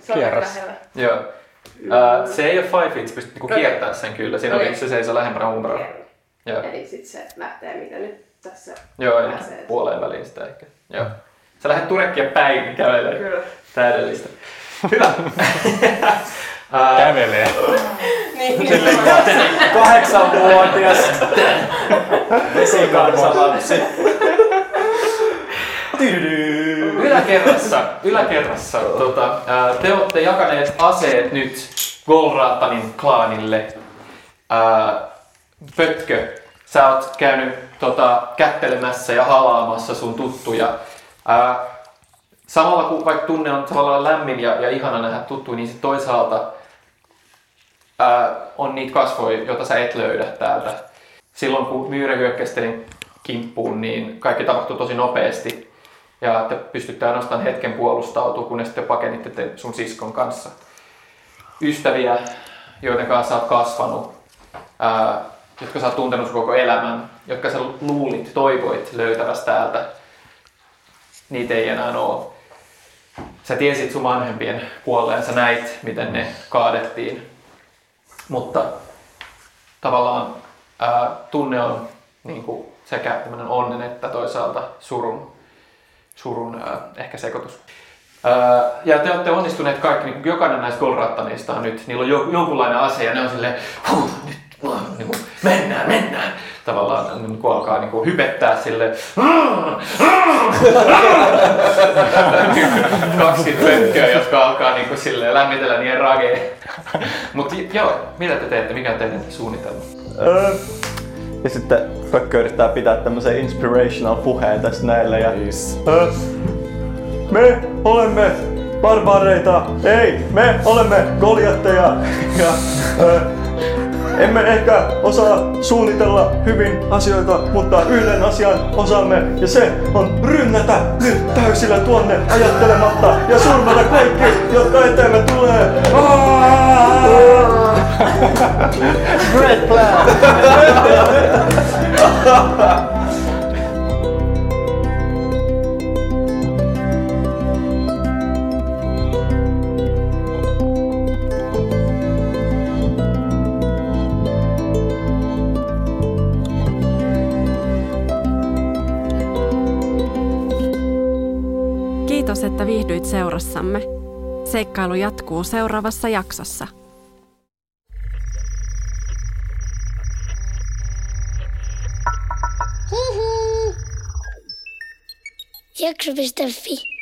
se on lähellä. Joo. Uh, se ei ole five feet, pystyt niinku kiertämään sen kyllä. Siinä on yksi se seisoo lähempänä Umbraa. Eli sit se lähtee mitä nyt tässä joo, pääsee. Puoleen väliin sitä ehkä. Joo. Sä lähdet Turekkia päin kävelee. Kyllä. Täydellistä. Hyvä. Kävelee. Niin. Silleen kahdeksanvuotias vesikansalapsi. Yläkerrassa, yläkerrassa tota, te olette jakaneet aseet nyt Golratanin klaanille. Ää, Pökkö, sä oot käynyt tota, kättelemässä ja halaamassa sun tuttuja. Ää, samalla kun vaikka tunne on tavallaan lämmin ja, ja ihana nähdä tuttuja, niin sit toisaalta ää, on niitä kasvoja, joita sä et löydä täältä. Silloin kun myyrä hyökkästelin kimppuun, niin kaikki tapahtui tosi nopeasti. Ja te pystytte ainoastaan hetken puolustautumaan, kunnes te pakenitte te sun siskon kanssa. Ystäviä, joiden kanssa olet kasvanut, ää, jotka sä oot tuntenut koko elämän, jotka sä luulit, toivoit löytävästä täältä. Niitä ei enää oo. Sä tiesit sun vanhempien kuolleen, sä näit, miten ne kaadettiin. Mutta tavallaan ää, tunne on niin kuin sekä tämmönen onnen että toisaalta surun. surun äh, ehkä sekoitus. Äh, ja te olette onnistuneet kaikki, niin jokainen näistä Golrattaneista on nyt, niillä on jo, jonkunlainen ase ja ne on silleen, huh, nyt niin kuin, mennään, mennään. Tavallaan niin kuin alkaa niin kuin hypettää silleen. Kaksi pökköä, jotka alkaa niin kuin silleen lämmitellä niiden ragee. Mut joo, mitä te teette? Mikä on teidän suunnitelma? Ja sitten Pökkö yrittää pitää tämmösen inspirational puheen tässä näille ja yes. Me olemme barbareita, ei, me olemme goljatteja ja ö, emme ehkä osaa suunnitella hyvin asioita, mutta yhden asian osaamme ja se on rynnätä nyt täysillä tuonne ajattelematta ja surmata kaikki, jotka eteemme tulee. Aaaaaa! Great plan! Kiitos, että viihdyit seurassamme. Seikkailu jatkuu seuraavassa jaksossa. Hihi! Jakso piste fi